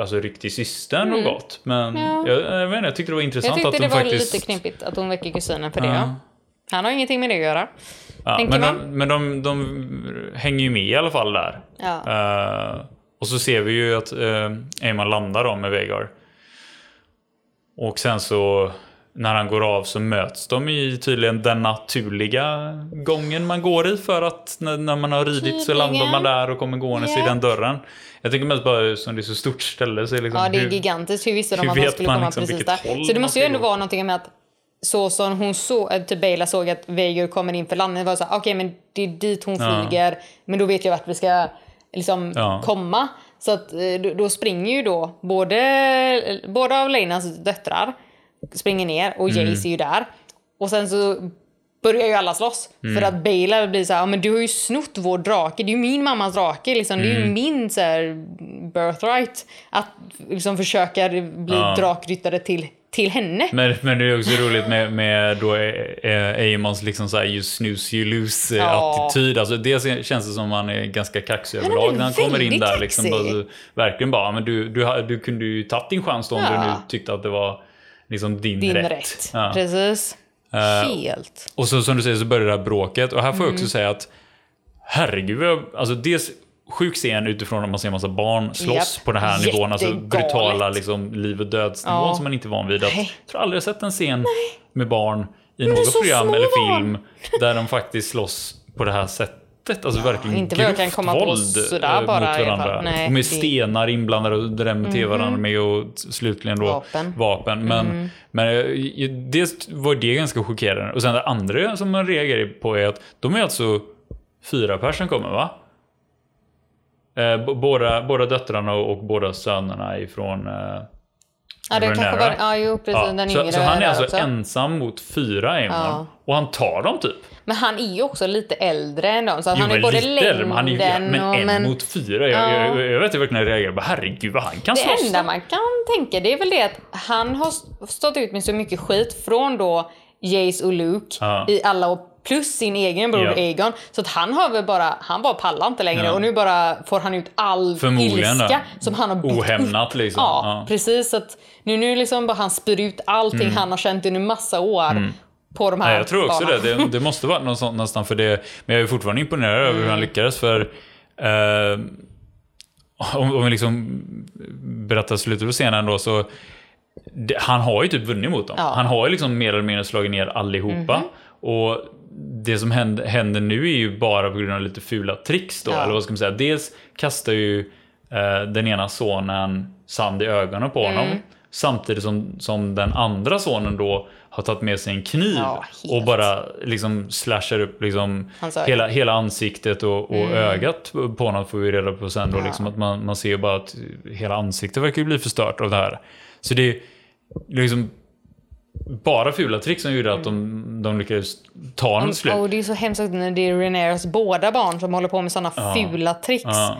alltså riktig systern mm. och gott. Men ja. jag, jag menar, jag tyckte det var intressant att de faktiskt... Jag tyckte det var lite knepigt att hon väcker kusinen för det. Ja. Han har ingenting med det att göra. Ja, men de, men de, de hänger ju med i alla fall där. Ja. Uh, och så ser vi ju att uh, Aemond landar då med Vhagar. Och sen så... När han går av så möts de i tydligen den naturliga gången man går i. För att när, när man har ridit tydligen. Så landar man där och kommer gåendes yeah. i den dörren. Jag tycker mest bara som det är så stort ställe. Så liksom, ja, det är hur, gigantiskt. Hur visste de hur att man skulle man komma liksom precis där? Så det måste ju ändå vara någonting med att så som hon såg, typ Baela såg att Vhagar kommer in för landet. Var så här, okej okay, men det är dit hon ja. flyger. Men då vet jag vart vi ska liksom ja. komma. Så att, då springer ju då både, både av Laenas döttrar springer ner och Jace mm. är ju där och sen så börjar ju alla slåss mm. för att Baela blir så här, men du har ju snott vår drake, det är ju min mammas drake liksom. mm. Det är ju min så här, birthright att liksom försöka bli ja. drakryttare till, till henne. Men, men det är också roligt med, med då Aemons liksom så här you snooze you lose ja. attityd, alltså det känns det som att han är ganska kaxig överlag när han kommer in där liksom, alltså, verkligen bara men du, du, du kunde ju tagit din chans då om ja. du nu tyckte att det var liksom din, din rätt. rätt. Ja. Precis. Uh, Helt. Och så som du säger så börjar det här bråket. Och här får mm. jag också säga att herregud, alltså dels sjuk scen utifrån att man ser en massa barn slåss yep. på den här nivån. Alltså brutala liksom, liv- och dödsnivån ja. som man inte är van vid. Att, jag tror aldrig jag sett en scen Nej. med barn i men något program små. Eller film där de faktiskt slåss på det här sättet. Alltså ja, verkligen inte grovt kan komma våld sådär, bara, mot varandra. Nej, och med det... stenar inblandade och drämmer till mm-hmm. varandra med och slutligen då vapen. vapen. Men, mm-hmm. men dels var det ganska chockerande. Och sen det andra som man reagerar på är att de är alltså fyra personer kommer va? Eh, båda, båda döttrarna och, och båda sönerna ifrån eh, ja, det kanske var, ja, jo, precis, ja. Den så, så han är alltså också. ensam mot fyra Aemond ja. och han tar dem typ. Men han är ju också lite äldre än dem. Så att jo, han är både längden men, han är ju, ja, men och, en men, mot fyra. Jag, ja. jag, jag, jag vet inte verkligen när jag reagerar. Herregud vad han kan det slåss. Det enda man kan tänka det är väl det att han har stått ut med så mycket skit från då Jace och Luke ja. i alla och plus sin egen bror ja. Aegon. Så att han har väl bara, han bara pallar inte längre ja. och nu bara får han ut all ilska som han har byggt ohämnat liksom. Ja, ja. precis. Så att nu, nu liksom bara han spyr ut allting mm. han har känt under massa år. Mm. På de här Nej, jag tror också det. det. Det måste vara något sånt nästan för det. Men jag är fortfarande imponerad över mm. hur han lyckades för eh, om, om vi liksom berättar slutet på scenen då så det, han har ju typ vunnit mot dem. Ja. Han har ju liksom mer eller mindre slagit ner allihopa mm-hmm. och det som händer, händer nu är ju bara på grund av lite fula tricks då ja. eller vad ska man säga. Dels kastar ju eh, den ena sonen sand i ögonen på mm. honom samtidigt som, som den andra sonen då har tagit med sig en kniv ja, och bara liksom slashar upp liksom hela, hela ansiktet och, och mm. ögat på honom får vi reda på sen då ja. liksom att man, man ser ju bara att hela ansiktet verkar ju bli förstört av det här. Så det är liksom bara fula trick som gjorde mm. att de, de lyckades ta något slut. Och det är så hemskt när det är Rhaenyras båda barn som håller på med sådana ja. fula tricks. Ja.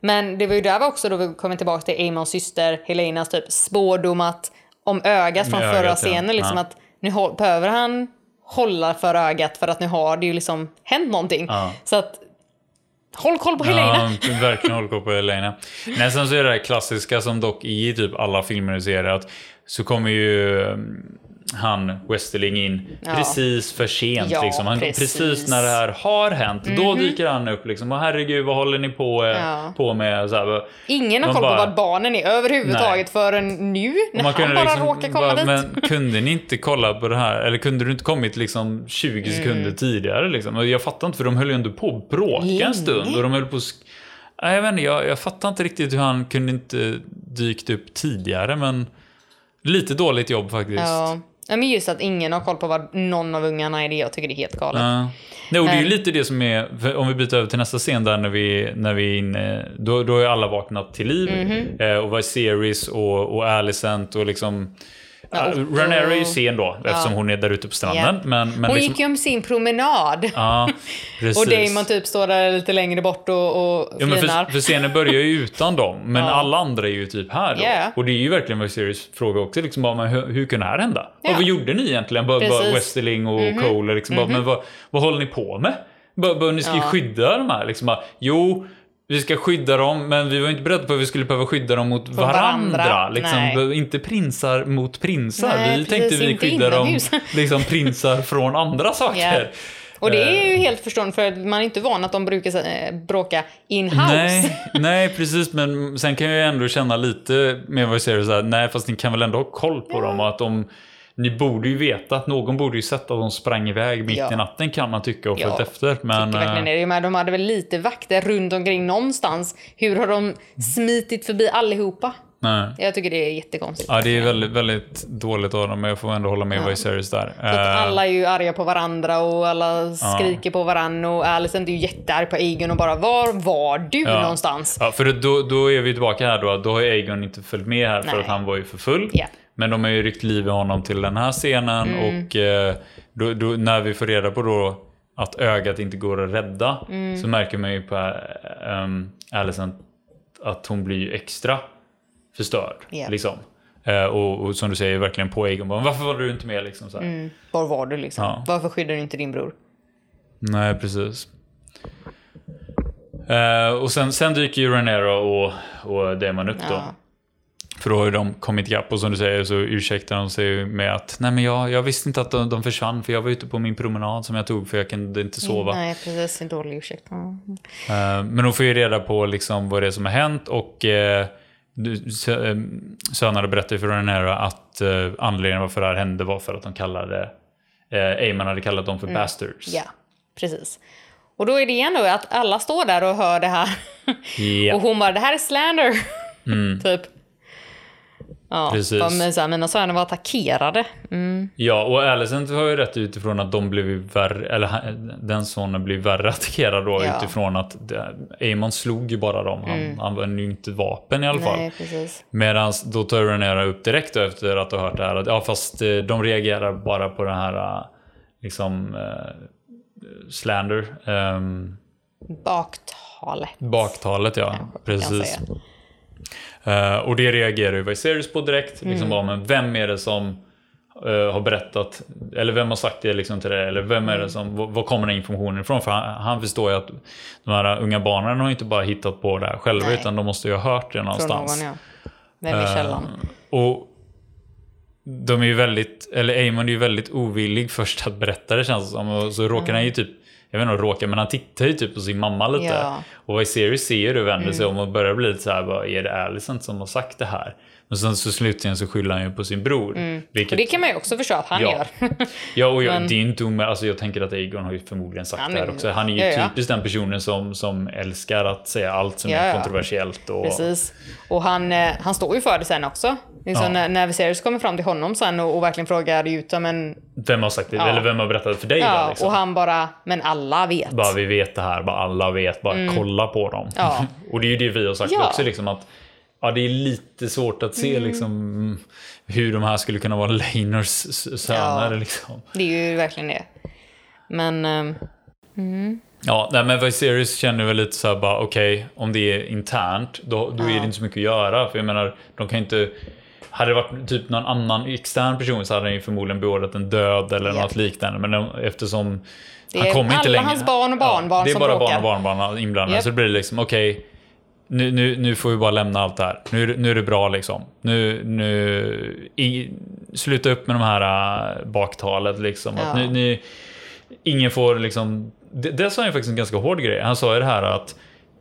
Men det var ju där var också då vi kommer tillbaka till Aemons syster Helaenas typ spårdom att om ögat från ögat, förra scenen ja. liksom ja. att nu behöver han hålla för ögat för att nu har det ju liksom hänt någonting. Ja. Så att håll koll på Helaena. Ja, verkligen håll koll på Helaena. Nästan så är det här klassiska som dock i typ alla filmer och serier att så kommer ju han Westerling in ja. precis för sent ja, liksom. han, precis. precis när det här har hänt mm-hmm. då dyker han upp liksom och herregud vad håller ni på, ja. på med så här, ingen har koll bara, på vad barnen är överhuvudtaget förrän nu när man han bara liksom, råkar komma bara, dit men kunde ni inte kolla på det här eller kunde du inte kommit liksom tjugo mm. sekunder tidigare liksom? Jag fattar inte för de höll ju ändå på att bråka mm. en stund och de höll på sk- jag vet inte, jag, jag fattar inte riktigt hur han kunde inte dykt upp tidigare men lite dåligt jobb faktiskt ja. Ja, men just att ingen har koll på vad någon av ungarna är det jag tycker det är helt galet. Ja. Nej, och det är ju lite det som är om vi byter över till nästa scen där när vi när vi är inne, då då är alla vaknat till liv mm-hmm. eh, och Viserys och och Alicent och liksom ja, och, och, Rhaenyra är ju sen då eftersom ja. hon är där ute på stranden yeah. men, men hon liksom, gick ju om sin promenad ja, och Daemon typ står där lite längre bort och, och ja, men för, för scenen börjar ju utan dem men ja. alla andra är ju typ här då yeah. och det är ju verkligen Viserys fråga också liksom, bara, men hur, hur kunde det här hända? Ja. Vad gjorde ni egentligen? Bara, bara Westerling och mm-hmm. Cole liksom, bara, mm-hmm. men vad, vad håller ni på med? Bara, bara, ni ska ju ja. skydda de här liksom, bara, jo vi ska skydda dem, men vi var inte beredda på att vi skulle behöva skydda dem mot varandra. varandra. Liksom, inte prinsar mot prinsar. Nej, vi tänkte vi skyddar dem liksom, prinsar från andra saker. Yeah. Och det är ju helt förstående, för man är inte van att de brukar bråka in-house. Nej, nej, precis. Men sen kan jag ju ändå känna lite med vad jag säger så här, nej, fast ni kan väl ändå ha koll på mm. dem. Och att de, ni borde ju veta att någon borde ju sätta att de sprang iväg mitt ja. i natten, kan man tycka, och ja, efter. Men verkligen är det. Men de hade väl lite vakter runt omkring någonstans. Hur har de smitit förbi allihopa? Nej. Jag tycker det är jättekonstigt. Ja, det är väldigt, väldigt dåligt av dem, men jag får ändå hålla med ja. Viserys där. Så att alla är ju arga på varandra och alla skriker ja. på varandra, och Alicent är ju jättearg på Aegon och bara, var var du ja. någonstans? Ja, för då, då är vi tillbaka här då, då har Aegon inte följt med här. Nej. För att han var ju för full. Yeah. Men de har ju ryckt liv i honom till den här scenen mm. och då, då, när vi får reda på då att ögat inte går att rädda mm. så märker man ju på um, Alicent att hon blir extra förstörd, yeah. liksom. Eh, och, och som du säger, verkligen på Aegon. Varför var du inte med, liksom? Så här. Mm. Var var du, liksom? Ja. Varför skyddar du inte din bror? Nej, precis. Eh, och sen, sen dyker ju Rhaenyra och, och Daemon upp då. Ja. För då har de kommit ikapp, och som du säger så ursäktar de sig med att nej, men jag, jag visste inte att de, de försvann, för jag var ute på min promenad som jag tog, för jag kunde inte sova. Nej, precis. En dålig ursäkt. Mm. Eh, men de får ju reda på liksom vad det är som har hänt, och eh, Sönare berättade för Rhaenyra att uh, anledningen varför det här hände var för att de kallade uh, Aemond hade kallat dem för mm. bastards. Ja, precis. Och då är det igen då att alla står där och hör det här. Yeah. Och hon bara, det här är slander. Mm. typ. Ja, precis. Men så här, mina söner var attackerade. Mm. Ja, och Alicent har ju rätt utifrån att de blev värre, eller den sonen blev värre attackerad då, ja. utifrån att Aemond slog ju bara dem. Han mm. använde ju inte vapen i alla fall. Nej, precis. Medan då tar Rhaenyra upp direkt efter att ha hört det här att ja, fast de reagerar bara på den här liksom uh, slander. Um, Baktalet. Baktalet, ja. ja precis. Uh, och det reagerar ju Viserys på direkt mm. liksom bara, men vem är det som uh, har berättat, eller vem har sagt det liksom till dig, eller vem är det som, v- var kommer den informationen ifrån, för han, han förstår ju att de här unga barnen har inte bara hittat på det här själva. Nej. Utan de måste ju ha hört det någonstans. Från någon, ja. Vem är källan? Uh, och de är ju väldigt, eller Aemond är ju väldigt ovillig först att berätta, det känns som, och så råkar mm. han ju typ, jag vet inte om råkar, men han tittar ju typ på sin mamma lite. Ja. Och Viserys ser och vänder mm. sig om och börjar bli lite så här, vad är det Alicent som har sagt det här? Men sen så slutligen så skyller han ju på sin bror. Mm. Vilket, och det kan man ju också förstå att han ja. gör. ja, och jag, men, det är inte om, alltså jag tänker att Aegon har ju förmodligen sagt det här också. Han är ju ja, typiskt ja. den personen som, som älskar att säga allt som ja, är kontroversiellt. Och, precis. Och han, han står ju för det sen också. Liksom ja. när, när Viserys kommer fram till honom sen och, och verkligen frågar ut, men vem har sagt det? Ja. Eller vem har berättat för dig? Ja, där, liksom. Och han bara, men alla vet. Bara vi vet det här, bara alla vet, bara mm. kolla på dem. Ja. och det är ju det vi har sagt ja. också, liksom att ja, det är lite svårt att se mm. liksom, hur de här skulle kunna vara Laenors söner. Ja, liksom. Det är ju verkligen det. Men Um, mm. ja, nej, men Viserys känner väl lite så här bara, okej, okay, om det är internt, då, då ja. är det inte så mycket att göra. För jag menar, de kan inte, hade det varit typ någon annan extern person så hade han ju förmodligen beordrat en död eller yep. något liknande. Men de, eftersom det han kommer inte längre, alla hans barn och barnbarn ja, det är som bara bråkar. Barn och barnbarn inblandade. Yep. Så det blir liksom, okej. Okay, Nu, nu, nu får vi bara lämna allt det här. Nu, nu är det bra liksom. Nu, nu, i, sluta upp med de här äh, baktalet liksom. Ja. Att nu, nu, ingen får liksom. Det, det sa han ju faktiskt en ganska hård grej. Han sa ju det här att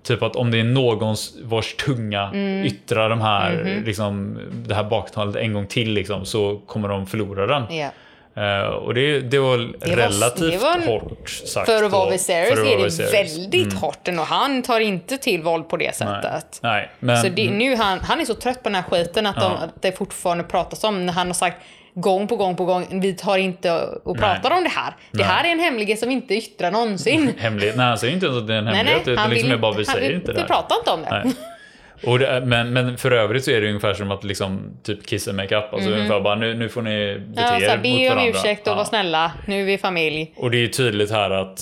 typ att om det är någons vars tunga mm. yttrar de här, mm-hmm. liksom, det här baktalet en gång till liksom, så kommer de förlora den. Yeah. Uh, och det, det var det relativt var, det var, hårt sagt. För att vara Viserys är det Viserys. väldigt mm. hårt. Och han tar inte till våld på det sättet. Nej. Nej, men, så det, nu han, han är så trött på den här skiten att, ja. de, att det fortfarande pratas om. När han har sagt gång på gång på gång, vi tar inte och pratar nej. om det här. Det nej. här är en hemlighet som inte yttrar någonsin. Hemlighet. Nej, han säger inte att det är en hemlighet. Nej, nej, utan liksom vill, bara, vi han, säger vi, inte det här. Vi pratar inte om det. Nej. Och det, men, men för övrigt så är det ungefär som att liksom, typ kiss and make up. Alltså mm. ungefär bara, nu, nu får ni bete er ja, mot be om varandra. Ursäkt och ja. var snälla, nu är vi familj. Och det är ju tydligt här att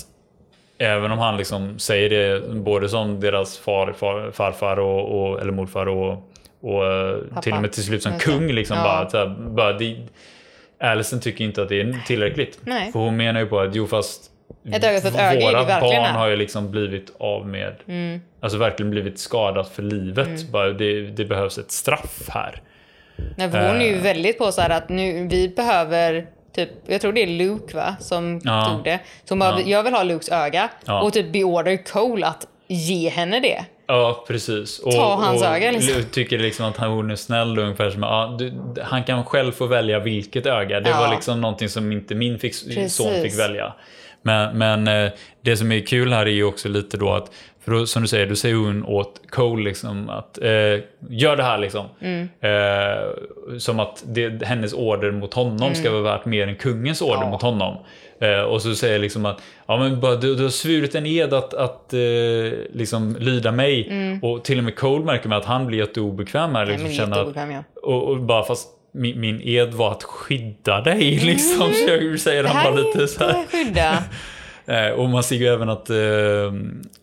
även om han liksom säger det både som deras far, far, farfar och, och, eller morfar och, och till och med till slut som kung liksom ja. bara, så här, bara de, Alicent tycker inte att det är tillräckligt. Nej. För hon menar ju på att jo fast Ett öga för ett öga våra barn är. Har ju liksom blivit av med mm. alltså verkligen blivit skadat för livet. Mm. Bara det, det behövs ett straff här. Nej, för hon är ju väldigt på så här att nu, vi behöver typ, jag tror det är Luke va som ja. tog det. Så hon bara, ja. jag vill ha Lukes öga ja. och typ beordrar Cole att ge henne det. Ja, precis. Och, Ta hans och öga, liksom. Luke tycker liksom att hon är snäll och ungefär som ja, du, han kan själv få välja vilket öga. Det ja. var liksom någonting som inte min fick, son fick välja. Men, men det som är kul här är ju också lite då att, för då, som du säger, du säger hon åt Cole liksom att eh, gör det här liksom. Mm. Eh, som att det, hennes order mot honom mm. ska vara värt mer än kungens order ja. mot honom. Eh, och så säger liksom att ja, men bara, du, du har svurit en ed att, att eh, liksom lyda mig. Mm. Och till och med Cole märker med att han blir jätteobekväm här. Liksom, Nej, men jätteobekväm, att, ja. och, och bara fast Min, min ed var att skydda dig liksom, mm. så jag säger han bara lite så här. Skydda. Och man ser ju även att äh,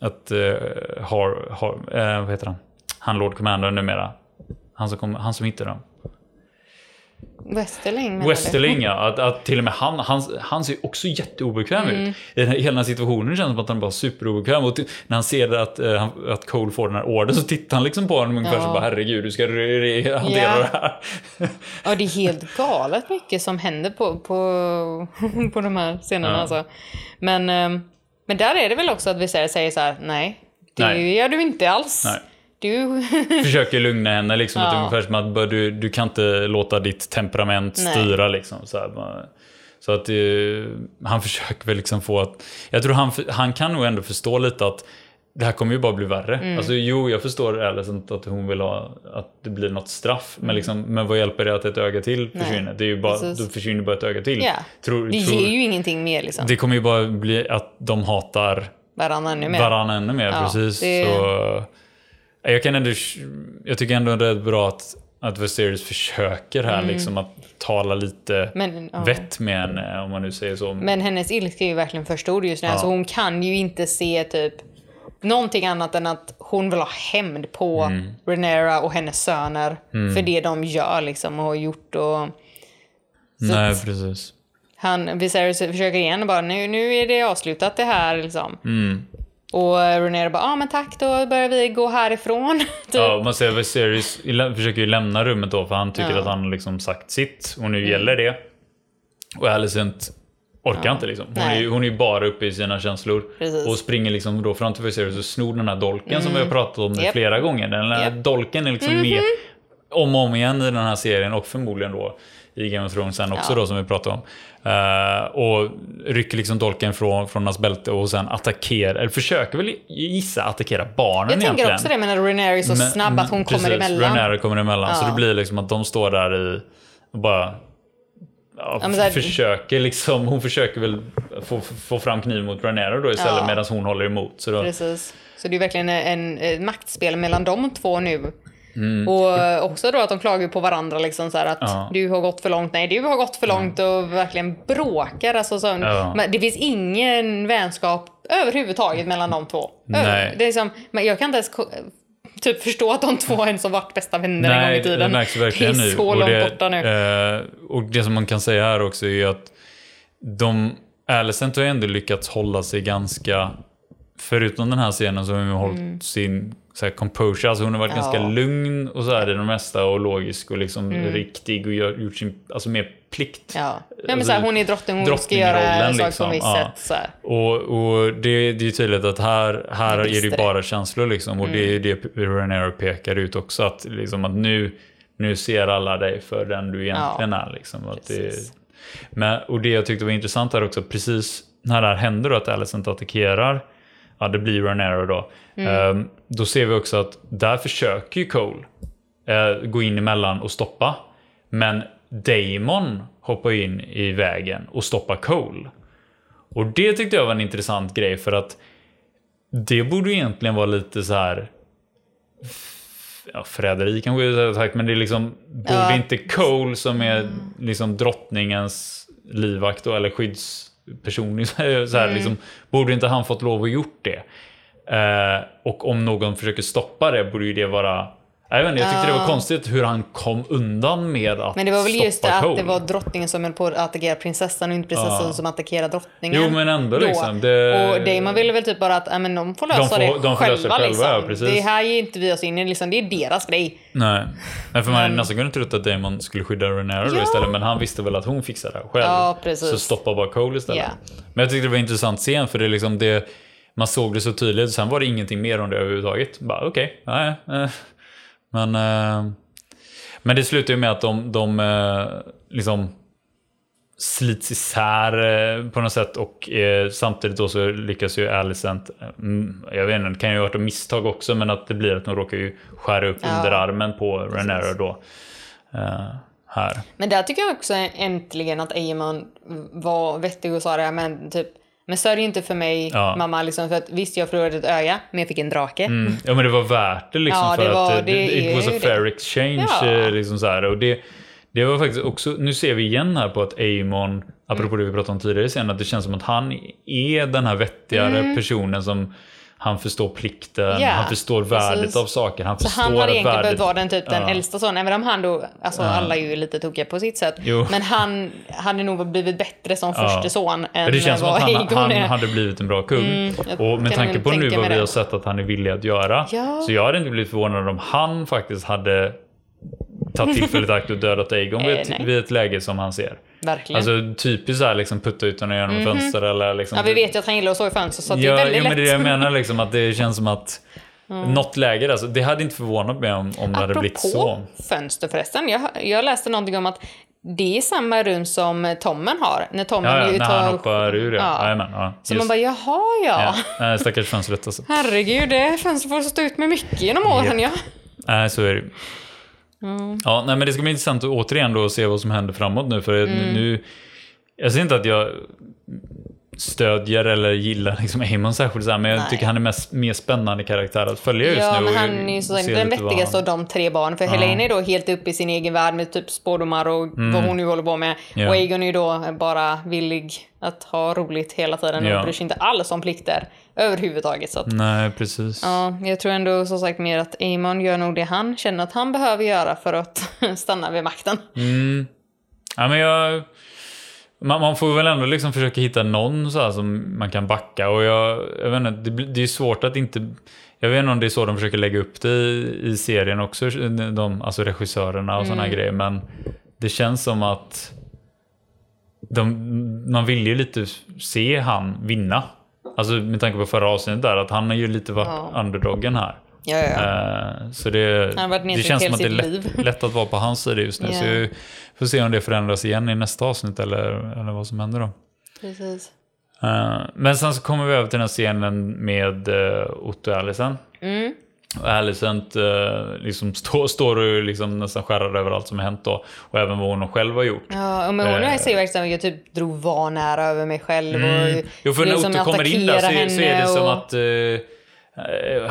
att äh, har, har äh, vad heter han? Han Lord Commander numera. Han som kom, han som hittar dem. Westerling. Westerling, ja. Att, att till och med han, han, han ser också jätteobekväm mm. ut. I den här, hela situationen känns det som att han bara är superobekväm. Och till, när han ser att, uh, att Cole får den här orden så tittar han liksom på honom ungefär ja. så bara, herregud, du ska re- re- hantera yeah. det här. Ja, det är helt galet mycket som händer på, på, på de här scenerna. Ja. Alltså. Men, um, men där är det väl också att vi säger så här, nej, det nej. gör du inte alls. Nej. Du försöker lugna henne liksom, ja. ungefär som att du, du kan inte låta ditt temperament styra liksom, så här. Så att uh, han försöker väl liksom få att, jag tror han, han kan nog ändå förstå lite att det här kommer ju bara bli värre. Mm. Alltså jo, jag förstår Alicent att hon vill ha att det blir något straff, men liksom, men vad hjälper det att ett öga till försvinner? Nej. Det är ju bara, då försvinner bara ett öga till. Yeah. Tror, det ger tror, ju ingenting mer liksom. Det kommer ju bara bli att de hatar varandra ännu mer. Varandra ännu mer, ja, precis. Det... Så Jag, kan ändå, jag tycker ändå det är bra att, att Viserys försöker här mm. liksom att tala lite men, ja. vett med henne, om man nu säger så. Men hennes ilska är ju verkligen för stor just nu. Ja. Så hon kan ju inte se typ någonting annat än att hon vill ha hämnd på mm. Rhaenyra och hennes söner mm. för det de gör liksom och har gjort. Och... Nej, precis. Han, Viserys försöker igen och bara nu, nu är det avslutat det här liksom. Mm. Och Rhaenyra bara, ja ah, men tack, då börjar vi gå härifrån. Typ. Ja, man ser Viserys försöker ju lämna rummet då, för han tycker ja. att han liksom sagt sitt och nu mm. gäller det. Och Alicent orkar ja. inte liksom. Hon är, hon är ju bara uppe i sina känslor. Precis. Och springer liksom då fram till Viserys och snor den här dolken mm. som vi har pratat om yep. flera gånger. Den här yep. dolken är liksom mm-hmm. med om och om igen i den här serien och förmodligen då i Game of Thrones sen också ja. då, som vi pratade om. Uh, och rycker liksom dolken från, från hans bälte och sen attackerar, eller försöker väl gissa attackera barnen egentligen. Jag tänker egentligen. också det, men Rhaenyra är så men, snabb att hon precis, kommer emellan. Rhaenyra kommer emellan, ja. så det blir liksom att de står där i och bara ja, ja, här, försöker liksom, hon försöker väl få, få fram kniv mot Rhaenyra då istället ja. medan hon håller emot. Så då, precis. Så det är verkligen en, en maktspel mellan de två nu. Mm. Och också då att de klagar på varandra liksom så här att ja. du har gått för långt, nej du har gått för långt ja. och verkligen bråkar alltså så, ja. men det finns ingen vänskap överhuvudtaget mellan de två. Nej. Det är liksom, men jag kan inte ens typ förstå att de två ens har varit bästa vänner nej, en gång i tiden. Nej, det märks verkligen nu. Det är så långt det, borta nu. Och det som man kan säga här också är att de Alicent har ändå lyckats hålla sig ganska, förutom den här scenen som har hållit mm. sin så här composure, alltså hon har varit ja. ganska lugn och så här det, det mesta och logisk och liksom mm. riktig och gör, gjort sin alltså mer plikt. Ja. Men, men alltså, så här, hon är drottning, hon ska göra saker på visst sätt så här. Och och det, det är ju tydligt att här här är det ju bara känslor liksom och mm. det är det Rhaenyra pekar ut också att liksom att nu nu ser alla dig för den du egentligen ja. är liksom att det, men och det jag tyckte var intressant här också precis när det här händer då att Alicent attackerar. Ja, det blir Rhaenyra då. Mm. Um, då ser vi också att där försöker ju Cole uh, gå in emellan och stoppa. Men Daemon hoppar in i vägen och stoppar Cole. Och det tyckte jag var en intressant grej för att det borde egentligen vara lite så här... Ja, förräderi kanske jag sagt, men det är liksom... Borde ja. inte Cole som är liksom drottningens livvakt då, eller skydds... personlig så här, mm. liksom, borde inte han fått lov att gjort det eh, och om någon försöker stoppa det borde ju det vara Jag vet inte, jag tyckte det var konstigt hur han kom undan med att. Men det var väl just det Cole. Att det var drottningen som höll på att attackera prinsessan och inte prinsessan uh. som attackerade drottningen. Jo, men ändå då. Liksom. Det... Och Daemon ville väl typ bara att äh, men de får lösa de får, det de får själva. Lösa själva liksom. Ja, precis. Det här ger inte vi oss in i, liksom. Det är deras grej. Nej, men för man hade nästan kunnat tro att Daemon skulle skydda Rhaenyra ja. istället. Men han visste väl att hon fixade det själv. Ja, precis. Så stoppa bara Cole istället. Yeah. Men jag tyckte det var en intressant scen för det är liksom det... Man såg det så tydligt. Sen var det ingenting mer om det överhuvudtaget. Bara okej, okay, nej... Eh. Men, eh, men det slutar ju med att de, de eh, liksom slits isär eh, på något sätt. Och eh, samtidigt då så lyckas ju Alicent, mm, jag vet inte, det kan ju ha varit ett misstag också. Men att det blir att de råkar ju skära upp ja. underarmen på Rhaenyra då. Eh, här. Men där tycker jag också äntligen att Aemond var vettig och sa det här, men typ. Men sörj inte för mig, ja. mamma. Liksom, för att, visst, jag förlorade ett öga, men jag fick en drake. Mm. Ja, men det var värt det. Liksom, ja, det för var, att, det, it was a fair det. exchange. Ja. Liksom, så här. Och det, det var faktiskt också... Nu ser vi igen här på att Aemond, apropå mm. det vi pratade om tidigare sen, att det känns som att han är den här vettigare mm. personen som... Han förstår plikten, yeah. han förstår värdet Precis. av saker. Han så förstår han har egentligen värdet. behövt vara den, typ, ja. den äldsta sonen. Även om han då, alltså, ja. alla är ju lite tokiga på sitt sätt. Jo. Men han hade nog blivit bättre som ja. första son än det känns som att han, han hade blivit en bra kung. Mm, och med tanke på nu vad vi har sett att han är villig att göra. Ja. Så jag hade inte blivit förvånad om han faktiskt hade tagit tillfället akt och dödat Aegon vid, eh, vid ett läge som han ser. Verkligen. Alltså typiskt så här liksom putta ut honom genom mm-hmm. fönster eller liksom. Ja, vi vet ju att han gillar att så i fönster så att ja, det är väldigt jo, lätt. Ja, men det jag menar liksom att det känns som att mm. något läge alltså, det hade inte förvånat mig om, om det hade blivit så. Apropå fönster förresten. Jag, jag läste någonting om att det är samma rum som Tommen har. När Tommen ja, ja, ju när tar... han hoppar ur, ja. Ja. Amen, ja. Så just. Man bara, jaha, ja. ja. Stackars fönstret alltså. Herregud, det fönstret får stå ut med mycket genom åren, ja. Nej, ja, så är det. Mm. Ja, nej, men det ska bli intressant att återigen då se vad som händer framåt nu för mm. nu jag ser inte att jag stödjer eller gillar liksom Aemond särskilt så här, men nej. jag tycker han är mest mer spännande karaktär att följa just ja, nu. Ja, men han är ju så den vettigaste av de tre barnen för ja. Helaena är då helt uppe i sin egen värld med typ spådomar och mm. vad hon nu håller på med ja. och Aegon är ju då bara villig att ha roligt hela tiden ja. och bryr sig inte alls om plikter överhuvudtaget så att, nej, precis. Ja, jag tror ändå som sagt mer att Aemond gör nog det han känner att han behöver göra för att stanna vid makten. Mm. Ja, men jag Man, man får väl ändå liksom försöka hitta någon så här som man kan backa och jag, jag vet inte, det, det är svårt att inte jag vet inte om det är så de försöker lägga upp det i, i serien också de, alltså regissörerna och mm. såna här grejer men det känns som att de, man vill ju lite se han vinna alltså med tanke på förra avsnittet där att han har ju lite varit ja. underdoggen här ja, ja. Uh, så det, det känns som att det är lätt, lätt att vara på hans sida just nu yeah. så jag får se om det förändras igen i nästa avsnitt eller, eller vad som händer då. Precis. Uh, men sen så kommer vi över till den här scenen med uh, Otto och Alicent mm. och Alicent uh, liksom står stå och liksom nästan skärrar över allt som har hänt då och även vad hon själv har gjort. Ja, men hon uh, säger verkligen att jag typ drog var nära över mig själv mm. och jo, för när Otto kommer in där så, så är det och... som att uh,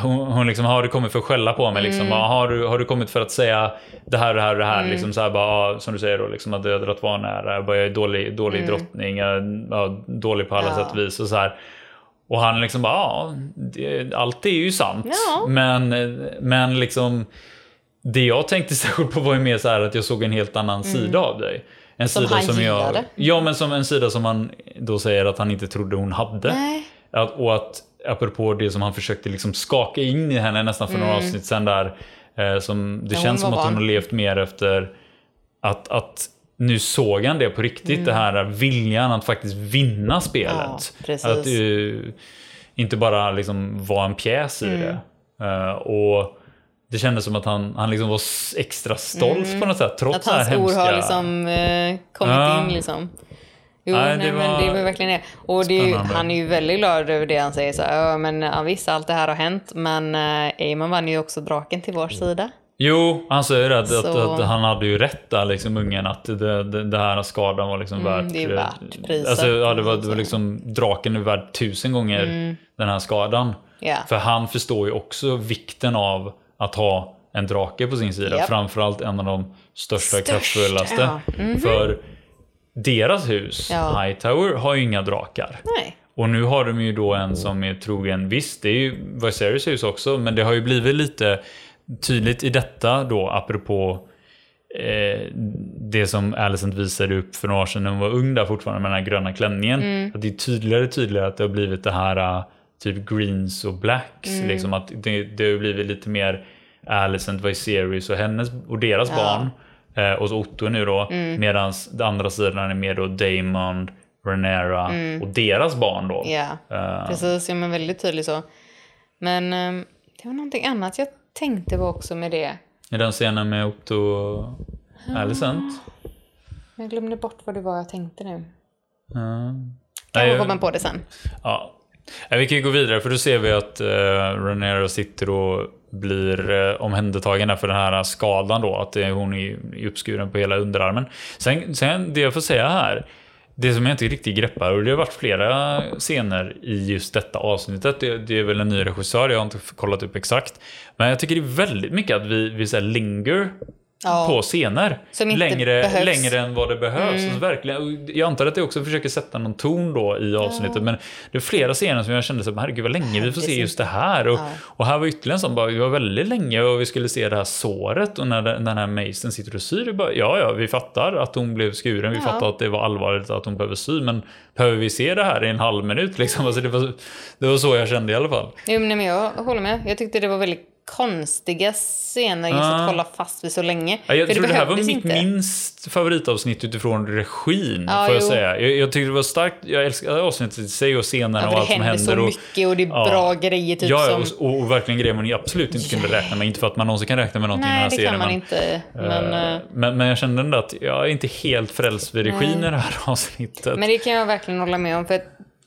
Hon, hon liksom, har du kommit för att skälla på mig liksom, mm. har, du, har du kommit för att säga det här, det här, det här mm. liksom, så här bara, som du säger då, liksom, att jag har dragit var nära bara, jag är dålig, dålig mm. drottning jag är dålig på alla ja. sätt och vis och, så här. Och han liksom bara ja, det, allt är ju sant ja. men, men liksom det jag tänkte särskilt på var ju mer så här att jag såg en helt annan mm. sida av dig en som sida han som jag, ja men som en sida som han då säger att han inte trodde hon hade att, och att apropå det som han försökte liksom skaka in i henne nästan för mm. några avsnitt sen där eh, som det ja, känns som att hon har levt mer efter att, att nu såg han det på riktigt mm. det här viljan att faktiskt vinna spelet ja, att uh, inte bara liksom vara en pjäs mm. i det uh, och det kändes som att han, han liksom var extra stolt mm. på något sätt trots att hans här hemska... har liksom, uh, kommit ja. in liksom. Jo, nej, nej, det var... men det var verkligen det. Och det är ju, han är ju väldigt glad över det han säger. Så, äh, men han visste allt det här har hänt. Men äh, Aemond vann ju också draken till vår sida. Jo, han säger att, så... att, att han hade ju rätt där, liksom ungen. Att det, det, det här skadan var liksom mm, värt... Det är värt priset. Alltså, ja, det var, det var liksom, draken är värd tusen gånger mm. den här skadan. Yeah. För han förstår ju också vikten av att ha en drake på sin sida. Yep. Framförallt en av de största, Störst, kraftfullaste. Ja. Mm-hmm. För... deras hus, ja. Hightower, har ju inga drakar. Nej. Och nu har de ju då en som är trogen. Visst, det är ju Viserys hus också. Men det har ju blivit lite tydligt i detta då, apropå eh, det som Alicent visade upp för några år sedan när hon var ung där fortfarande med den här gröna klänningen, mm. att det är tydligare och tydligare att det har blivit det här typ greens och blacks, mm. liksom att det, det har blivit lite mer Alicent, Viserys och hennes och deras ja. barn eh, och så Otto nu då, mm. medan den andra sidan är mer då Daemon, Rhaenyra mm. och deras barn då. Ja, uh. precis, ja, men väldigt tydligt så. Men um, det var någonting annat jag tänkte var också med det. Är den scenen med Otto och uh. Alicent? Jag glömde bort vad det var jag tänkte nu. Uh. Kan vi komma på det sen? Ja. Vi kan ju gå vidare, för då ser vi att uh, Rhaenyra sitter och blir uh, omhändertagen för den här skadan då, att uh, hon är uppskuren på hela underarmen. Sen, sen det jag får säga här, det som jag inte riktigt greppar, och det har varit flera scener i just detta avsnittet, det, det är väl en ny regissör, jag har inte kollat upp exakt, men jag tycker det är väldigt mycket att vi, vi så här linger ja. på scener längre, längre än vad det behövs. Mm. Så verkligen, jag antar att jag också försöker sätta någon ton då i avsnittet, ja. men det är flera scener som jag kände så här, herregud vad länge vi får se just det här, och, ja. och här var ytterligare som bara, vi var väldigt länge och vi skulle se det här såret, och när den här Mason sitter och syr, bara, ja ja, vi fattar att hon blev skuren, vi ja. fattar att det var allvarligt att hon behöver sy, men behöver vi se det här i en halv minut liksom, alltså det var, det var så jag kände i alla fall. Jo men jag håller med, jag tyckte det var väldigt konstiga scener just att ah. hålla fast vid så länge. Ja, jag tror det, det här var mitt inte. minst favoritavsnitt utifrån regin, ah, får jag jo. säga. Jag, jag tyckte det var starkt, jag älskade avsnittet i sig och scenerna ja, och allt som händer. Det händer så mycket och det är ja. bra grejer. Typ ja, som... och, och, och verkligen grejer man absolut inte kunde räkna med. Inte för att man någonsin kan räkna med någonting i den här serien. Nej, det serien, kan man men, inte. Men, äh, men, men jag kände ändå att jag är inte helt frälst vid regin i det här avsnittet. Men det kan jag verkligen hålla med om, för att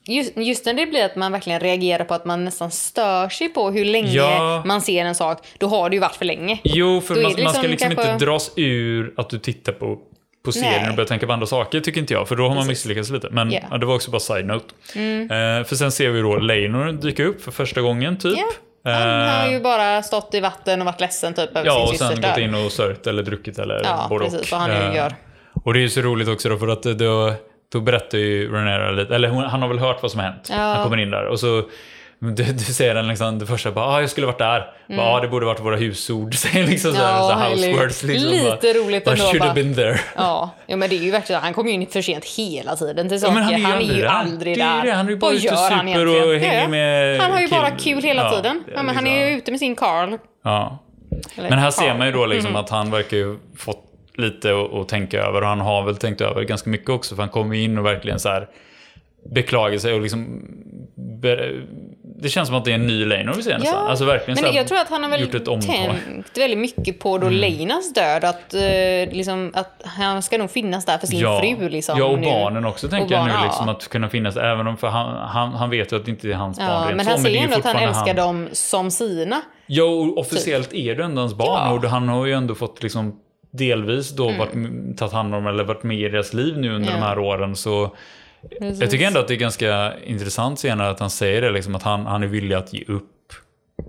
Just, just när det blir att man verkligen reagerar på att man nästan stör sig på hur länge ja. man ser en sak, då har det ju varit för länge. Jo, för man, liksom man ska liksom kanske... inte dras ur att du tittar på, på serien Nej. och börjar tänka på andra saker, tycker inte jag, för då har man Precis. misslyckats lite. Men yeah. ja, det var också bara side note. Mm. Eh, för sen ser vi då Laenor dyka upp för första gången typ. Yeah. Han har ju bara stått i vatten och varit ledsen typ. Ja, och sen gått in och sörjt eller druckit eller ja, både precis, och. Vad han nu gör. Och det är ju så roligt också då, för att då Då berättar ju Rhaenyra lite, eller hon, han har väl hört vad som hänt. Ja. Han kommer in där och så du, du säger den liksom, det första bara, ah, jag skulle varit där. Mm. Bara, ah, det borde varit våra husord. liksom, ja, så här, house words, liksom, lite bara, roligt ändå. I should have been there. Ja, ja, men det är ju verkligen, han kommer ju inte för sent hela tiden till saker. Ja, han är ju han aldrig, är ju aldrig där. där. Det, han är ju bara ute och super och hänger med. Han har ju bara kul hela ja, tiden. Ja, men liksom. Han är ju ute med sin Carl. Ja. Eller, men här Carl. ser man ju då liksom mm. att han verkar ju fått lite och, och tänka över, och han har väl tänkt över ganska mycket också, för han kom in och verkligen så här beklagar sig och liksom ber, det känns som att det är en ny Laenor vi ser nästan. Ja, alltså verkligen men så här, jag tror att han har väl tänkt väldigt mycket på då mm. Laenas död, att, eh, liksom, att han ska nog finnas där för sin ja. fru liksom. Ja, och nu. barnen också tänker barn, jag nu liksom, ja. att kunna finnas, även om för han, han, han vet ju att det inte är hans ja, barn. Men han så, säger ändå att han älskar han... dem som sina. Ja, och officiellt är det ändå hans barn ja. och han har ju ändå fått liksom delvis då mm. varit, tagit hand om eller varit med i deras liv nu under yeah. de här åren, så Precis. jag tycker ändå att det är ganska intressant senare att han säger det liksom, att han, han är villig att ge upp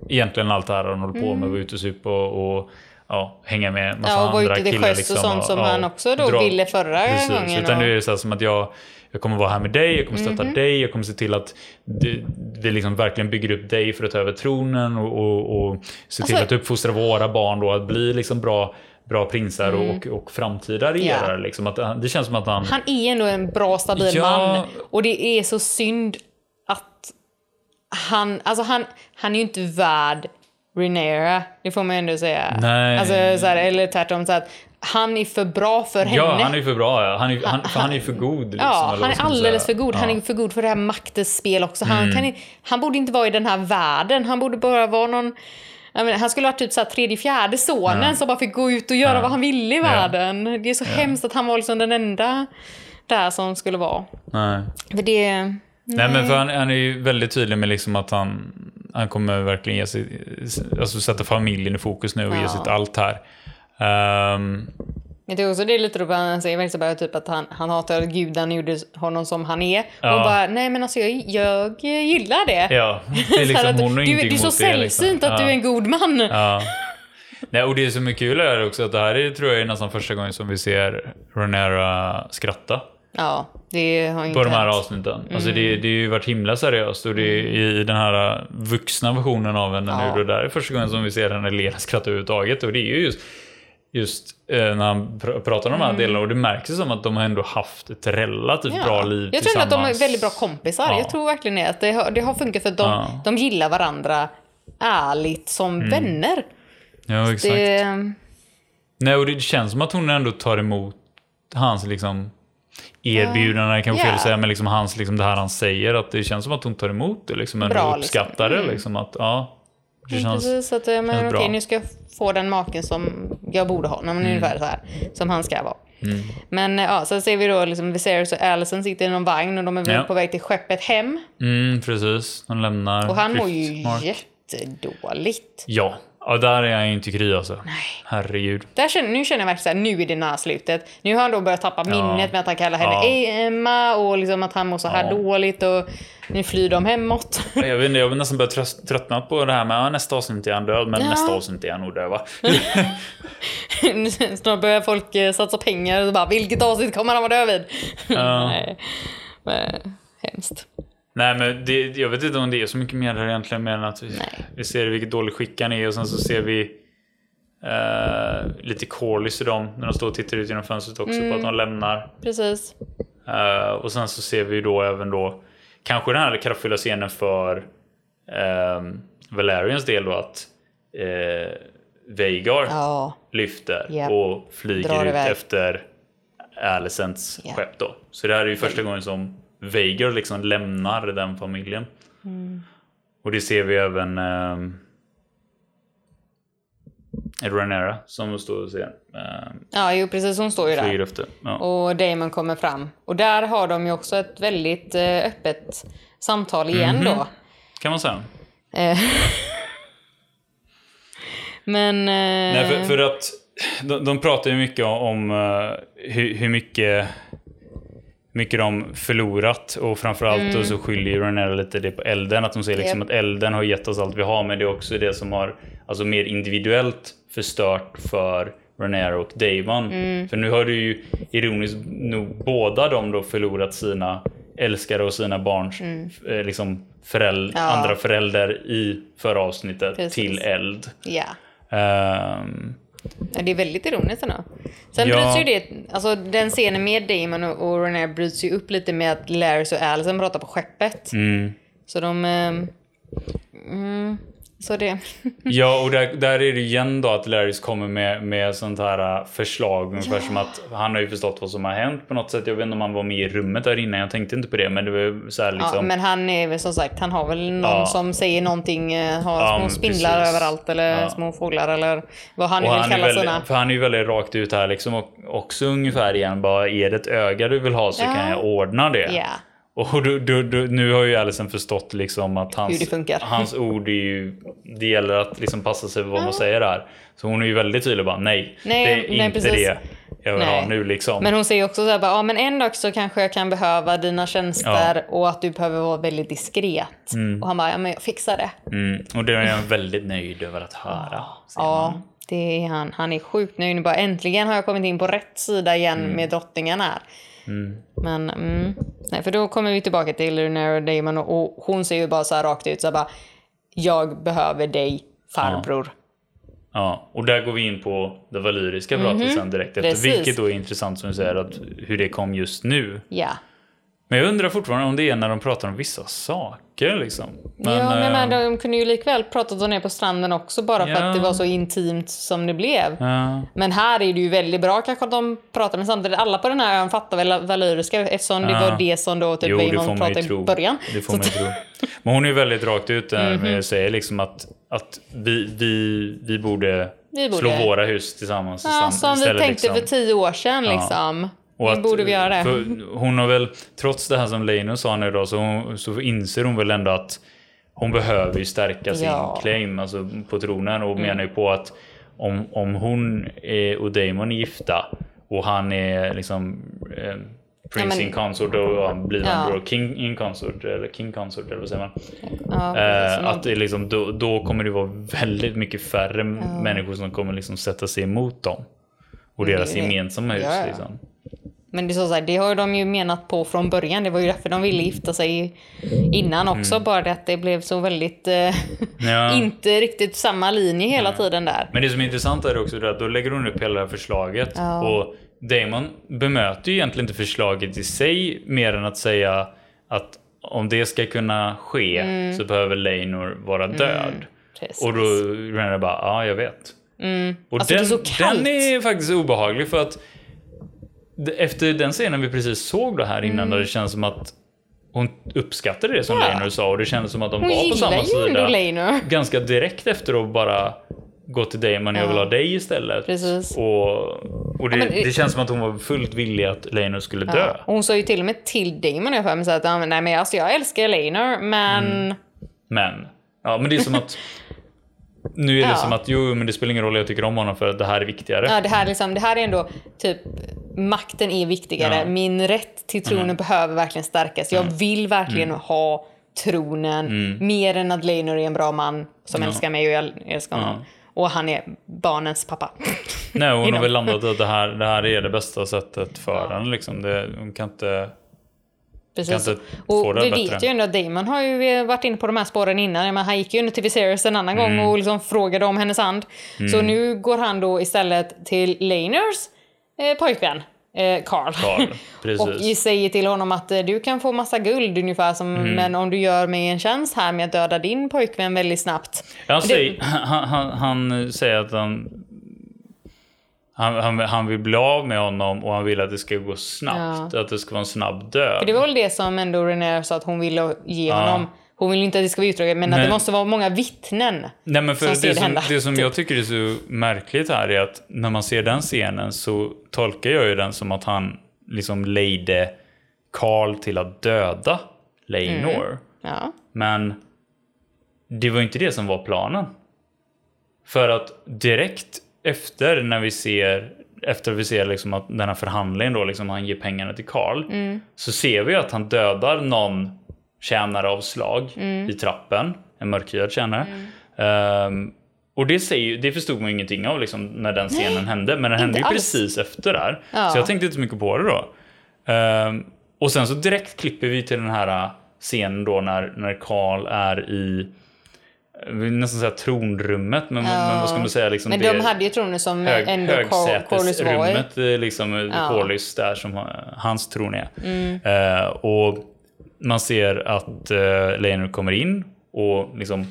egentligen allt det här han håller på mm. med, vara ute och supa och, och ja, hänga med massa ja, och andra killar liksom. Ja, och liksom, och sånt som ja, han också då dra, ville förra precis, gången. Utan och... det är så här som att jag jag kommer vara här med dig, jag kommer stötta mm-hmm. dig, jag kommer se till att du, vi liksom verkligen bygger upp dig för att ta över tronen och, och, och se till alltså... att uppfostra våra barn då, att bli liksom bra bra prinsar mm. och, och framtida regerare yeah. liksom, att det känns som att han han är ändå en bra stabil ja. man, och det är så synd att han alltså han, han är ju inte värd Rhaenyra, det får man ändå säga. Nej. Alltså så här, eller tvärtom så att han är för bra för henne. Ja, han är för bra. Ja. Han är han, för han är för god liksom, ja, han är alldeles för god. Ja. Han är för god för det här maktens spel också. Han mm. kan han borde inte vara i den här världen. Han borde bara vara någon, jag menar, han skulle ha varit typ så här tredje, fjärde sonen ja. som bara fick gå ut och göra ja. vad han ville i världen. Ja. Det är så ja. hemskt att han var liksom den enda där som skulle vara. Nej. För det nej. nej men för han, han är ju väldigt tydlig med liksom att han han kommer verkligen ge sig, alltså sätta familjen i fokus nu och ja. ge sitt allt här. Um, jag tycker också det är lite roligt, han säger väldigt bara typ att han, han hatar gudan, gjorde honom som han är ja. och bara, nej men alltså jag, jag gillar det. Ja, det är liksom, hon är du, du är så sällsynt liksom. att ja. du är en god man. Ja. Nej, och det är så mycket kul här också, att det här är, tror jag är nästan första gången som vi ser Rhaenyra skratta. Ja, det har inte på de här hänt. Avsnitten. Mm. Alltså det, det har ju varit himla seriöst. Och det är i den här vuxna versionen av henne ja. nu. Och det där är första gången som vi ser henne lera skratta överhuvudtaget. Och det är ju just, just när han pr- pratar om de här mm. delarna. Och det märks ju som att de har ändå haft ett relativt ja. bra liv jag tillsammans. Jag tror att de är väldigt bra kompisar. Ja. Jag tror verkligen att det har, det har funkat för att de, ja. de gillar varandra ärligt som mm. vänner. Ja, exakt. Det... Nej, och det känns som att hon ändå tar emot hans liksom... erbjudanden uh, kan jag yeah. säga, men liksom hans liksom det här han säger, att det känns som att hon tar emot det liksom, en uppskattar liksom. Mm. liksom att ja det mm, känns, precis, att, men, känns okej, bra. Nu ska jag få den maken som jag borde ha, men mm. ungefär så här som han ska vara. Mm. Men ja, så ser vi då liksom Viserys och Alicent sitter i någon vagn och de är ja. på väg till skeppet hem. Mm, precis. De lämnar. Och han mår ju jättedåligt. Ja. Ja, där är jag ju inte kry alltså. Nej. Herregud. Där känner, nu känner jag verkligen så här, nu är det nära slutet. Nu har han då börjat tappa ja. minnet med att han kallar henne ja. Emma och liksom att han mår så här ja. dåligt och nu flyr de hemåt. Jag vet inte, jag vill nästan börja tröst, tröttna på det här med ja, nästa avsnitt är han död, men ja. nästa avsnitt är han nog död, va? Snart börjar folk satsa pengar och bara, vilket avsnitt kommer han vara död vid? Ja. Nej, men, hemskt. Nej, men det, jag vet inte om det är så mycket mer här egentligen, men att vi, vi ser vilket dålig skickan är, och sen så ser vi eh, lite Corlys i dem när de står och tittar ut genom fönstret också mm. på att de lämnar. Precis. Eh, och sen så ser vi då även då kanske den här kraftfulla scenen för eh, Valerians del då, att eh, Vhagar oh. lyfter yep. och flyger Drar ut väg. efter Alicents yeah. skepp då. Så det här är ju första gången som Vhagar liksom lämnar den familjen. Mm. Och det ser vi även um, Rhaenyra som står och ser. Um, ja, ju precis, hon står ju där. Efter. Ja. Och Daemon kommer fram. Och där har de ju också ett väldigt uh, öppet samtal igen mm-hmm. då. Kan man säga. Men uh... Nej, för, för att de, de pratar ju mycket om uh, hur, hur mycket mycket de förlorat, och framförallt mm. och så skyller Rhaenyra lite det på elden, att de säger liksom yep. att elden har gett oss allt vi har, men det är också det som har alltså mer individuellt förstört för Rhaenyra och Daemon. Mm. För nu har du ju ironiskt nog båda de då förlorat sina älskare och sina barns mm. eh, liksom föräld- ja. andra föräldrar i förra avsnittet. Precis. Till eld. Ja. Yeah. Um, Ja, det är väldigt ironiskt ändå. Sen ja. bryts ju det, alltså den scenen med Daemon och, och Rhaenyra bryts ju upp lite med att Larys och Alicent pratar på skeppet. Mm. Så de um, mm, så det. Ja, och där, där är det igen då att Larys kommer med, med sånt här förslag ungefär ja. som att han har ju förstått vad som har hänt på något sätt. Jag vet inte om han var med i rummet där innan, jag tänkte inte på det, men det var så här liksom. Ja, men han är väl som sagt, han har väl någon ja. som säger någonting, har ja, små spindlar precis. överallt eller ja. små fåglar eller vad han nu vill han kalla väl, sina. För han är ju väldigt rakt ut här liksom, och också ungefär igen bara, är det ett öga du vill ha så ja. kan jag ordna det. Ja. Och du, du, du, nu har ju Alicent förstått liksom att hans, hans ord är ju, det gäller att liksom passa sig för vad ja. man säger där. Så hon är ju väldigt tydlig bara, nej, nej det är nej, inte precis. det jag vill nej. ha nu liksom. Men hon säger också så här, ja men en dag så kanske jag kan behöva dina tjänster ja. och att du behöver vara väldigt diskret. Mm. Och han bara, ja men jag fixar det. Mm. Och det är jag väldigt nöjd över att höra. Ja, det är han. Han är sjukt nöjd nu bara, äntligen har jag kommit in på rätt sida igen mm. med drottningen här. Mm. Men mm, nej, för då kommer vi tillbaka till Rhaenyra och Daemon, och, och hon ser ju bara så här rakt ut så här bara, jag behöver dig farbror. Ja. Ja, och där går vi in på det valyriska pratet mm-hmm. sen direkt efter. Precis. Vilket då är intressant som du säger, att hur det kom just nu. Ja. Men jag undrar fortfarande om det är när de pratar om vissa saker liksom. Men, ja, men, men de kunde ju likväl prata om ner på stranden också, bara för ja. att det var så intimt som det blev. Ja. Men här är det ju väldigt bra kanske att de pratar, men samtidigt alla på den här ön fattar väl valyriska, eftersom ja. det var det som då typ jo, det man pratade i början. Det får man ju tro. Men hon är ju väldigt rakt ut där mm-hmm. och säger liksom att, att vi, vi, vi, borde vi borde slå våra hus tillsammans. Ja, som vi tänkte liksom för tio år sedan liksom. Ja. Och att, borde vi göra det? För hon har väl, trots det här som Laena sa nu då, så, hon, så inser hon väl ändå att hon behöver ju stärka sin ja. claim alltså på tronen, och mm. menar ju på att om, om hon är, och Daemon är gifta och han är liksom eh, Prince ja, men, in consort, och han blir ja. king in consort, eller king consort eller vad säger man? Ja, eh, att det liksom, då, då kommer det vara väldigt mycket färre ja. människor som kommer liksom sätta sig emot dem och deras gemensamma hus ja, ja. liksom. Men det, är så så här, det har de ju menat på från början. Det var ju därför de ville gifta sig innan också. Mm. Bara det att det blev så väldigt... Eh, ja. Inte riktigt samma linje hela ja. tiden där. Men det som är intressant är också att då lägger hon upp hela förslaget. Ja. Och Daemon bemöter ju egentligen inte förslaget i sig. Mer än att säga att om det ska kunna ske mm. så behöver Laenor vara död. Mm. Och då Rhaenyra bara, ja ah, jag vet. Mm. Och alltså, den, det är så kallt. Den är faktiskt obehaglig för att efter den scenen vi precis såg det här innan mm. där det känns som att hon uppskattade det som ja. Laenor sa och det kändes som att de hon var på samma sida ganska direkt efter att bara gå till Daemon och ja. jag vill ha dig istället. Precis. Och, och det, ja, men, det känns som att hon var fullt villig att Laenor skulle ja. dö. Och hon sa ju till och med till Daemon jag för mig så att nej, men alltså, jag älskar Laenor men... Mm. Men, ja men det är som att nu är det ja. som att, jo men det spelar ingen roll jag tycker om honom för att det här är viktigare. Ja det här, liksom, det här är ändå typ makten är viktigare. Ja. Min rätt till tronen mm. behöver verkligen stärkas. Jag vill verkligen mm. ha tronen mm. mer än att Laenor är en bra man som ja. älskar mig och jag älskar honom. Ja. Och han är barnens pappa. Nej, hon har väl landat att det här, det här är det bästa sättet för ja. henne. Liksom. Det, hon kan inte... Precis. Och vi vet ju ändå att Daemon har ju varit inne på de här spåren innan. Men han gick ju ändå till Viserys en annan mm. gång och liksom frågade om hennes hand. Mm. Så nu går han då istället till Laenors eh, pojkvän eh, Carl, Carl. Och säger till honom att du kan få massa guld ungefär som, mm. men om du gör mig en tjänst här med att döda din pojkvän väldigt snabbt. Han säger, det... han, han, han säger att han, han, han, han vill bli av med honom och han vill att det ska gå snabbt, ja. att det ska vara en snabb död. För det var väl det som ändå Rhaenyra sa att hon ville ge ja. honom. Hon vill inte att det ska vara utdraget, men, men att det måste vara många vittnen. Nej, men för som ser det, det hända. Som, det som jag tycker är så märkligt här är att när man ser den scenen så tolkar jag ju den som att han liksom lejde Carl till att döda Laenor. Mm. Ja. Men det var ju inte det som var planen. För att direkt efter när vi ser... Efter vi ser liksom att den här förhandlingen då liksom han ger pengarna till Carl mm. så ser vi att han dödar någon tjänare av slag mm. i trappen. En mörkhyad tjänare. Mm. Um, och det, säger, det förstod man ingenting av liksom, när den scenen Nej, hände. Men den hände ju alls. precis efter där. Ja. Så jag tänkte inte så mycket på det då. Um, och sen så direkt klipper vi till den här scenen då när, när Carl är i... nästan säga tronrummet men, ja. men vad ska man säga liksom men de hade ju troner som hög, ändå högsätesrummet liksom ja. Corlys där som hans tron är mm. uh, och man ser att uh, Laenor kommer in och liksom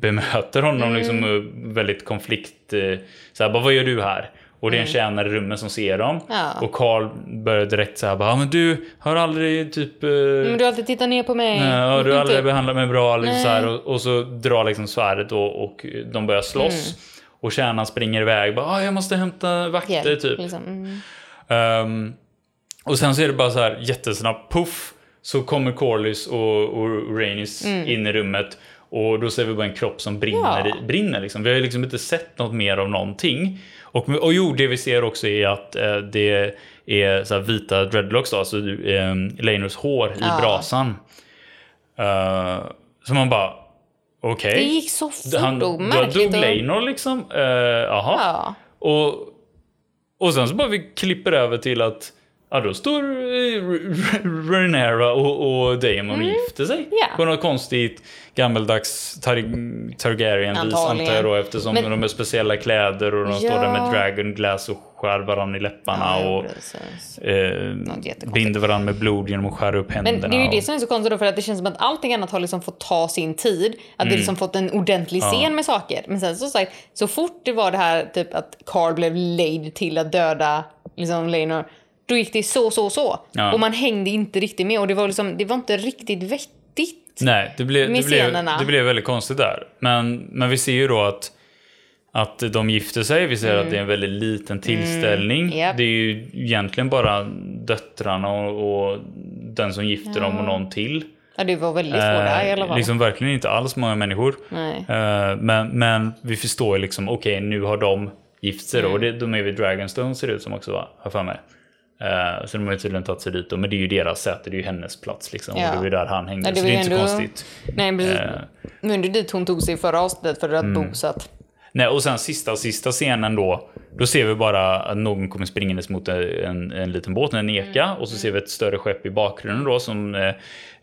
bemöter honom mm. liksom väldigt konflikt uh, så här, bara, vad gör du här? Och det är en tjänare i rummet som ser dem. Ja. Och Carl börjar direkt så här bara, men du har aldrig typ... Eh... Men du har alltid tittat ner på mig. Nej, du har aldrig behandlat mig bra. Liksom så här. Och, och så drar liksom svärdet och, och de börjar slåss. Mm. Och tjänaren springer iväg. Bara, ah, jag måste hämta vakter Hjälp, typ. Liksom. Mm. Um, och sen så är det bara så här jättesnabbt. Puff! Så kommer Corlys och, och Rhaenys mm. in i rummet. Och då ser vi bara en kropp som brinner. Ja. brinner liksom. Vi har ju liksom inte sett något mer av någonting. Och, och jo, det vi ser också är att eh, det är så här vita dreadlocks, alltså eh, Laenors hår i ja. brasan. Uh, så man bara, okej. Okay. Det gick så fort han, och märkligt. Då dog och... Laenor liksom. Uh, aha. Ja. Och, och sen så bara vi klipper över till att ja, då står Rhaenyra och, och Daemon mm. och gifter sig. Yeah. På något konstigt gammeldags tar- Targaryen-vis antar jag då, eftersom men... de är speciella kläder och de ja. står där med dragon glass och skär varandra i läpparna ja, och eh, binder varandra med blod genom att skära upp händerna. Men det är ju det som är så konstigt då, för att det känns som att allting annat har liksom fått ta sin tid. Att mm. det liksom fått en ordentlig scen ja. med saker. Men sen så sagt, så fort det var det här typ att Carl blev lejd till att döda liksom Laenor, då gick det så, så, så. Ja. Och man hängde inte riktigt med. Och det var, liksom, det var inte riktigt vettigt. Nej, det blev, det blev, det blev väldigt konstigt där. Men, men vi ser ju då att, att de gifter sig. Vi ser mm. att det är en väldigt liten tillställning. Mm. Yep. Det är ju egentligen bara döttrarna och, och den som gifter ja. dem och någon till. Ja, det var väldigt få där i alla fall. Liksom verkligen inte alls många människor. Nej. Eh, men, men vi förstår ju liksom, okej, okay, nu har de gift sig. Mm. Och det, de är vid Dragonstone ser det ut som också, va? Har för mig. Uh, så de har ju tydligen tagit sig dit då, men det är ju deras säte, det är ju hennes plats liksom, ja. och det var ju där han hängde, ja, det så det är ändå... inte konstigt. Nej, men, uh, men det är dit hon tog sig förra avsnittet för att mm. bo, så att Nej, och sen sista sista scenen då, då ser vi bara att någon kommer springandes mot en, en liten båt, en eka, mm. och så ser vi ett större skepp i bakgrunden då som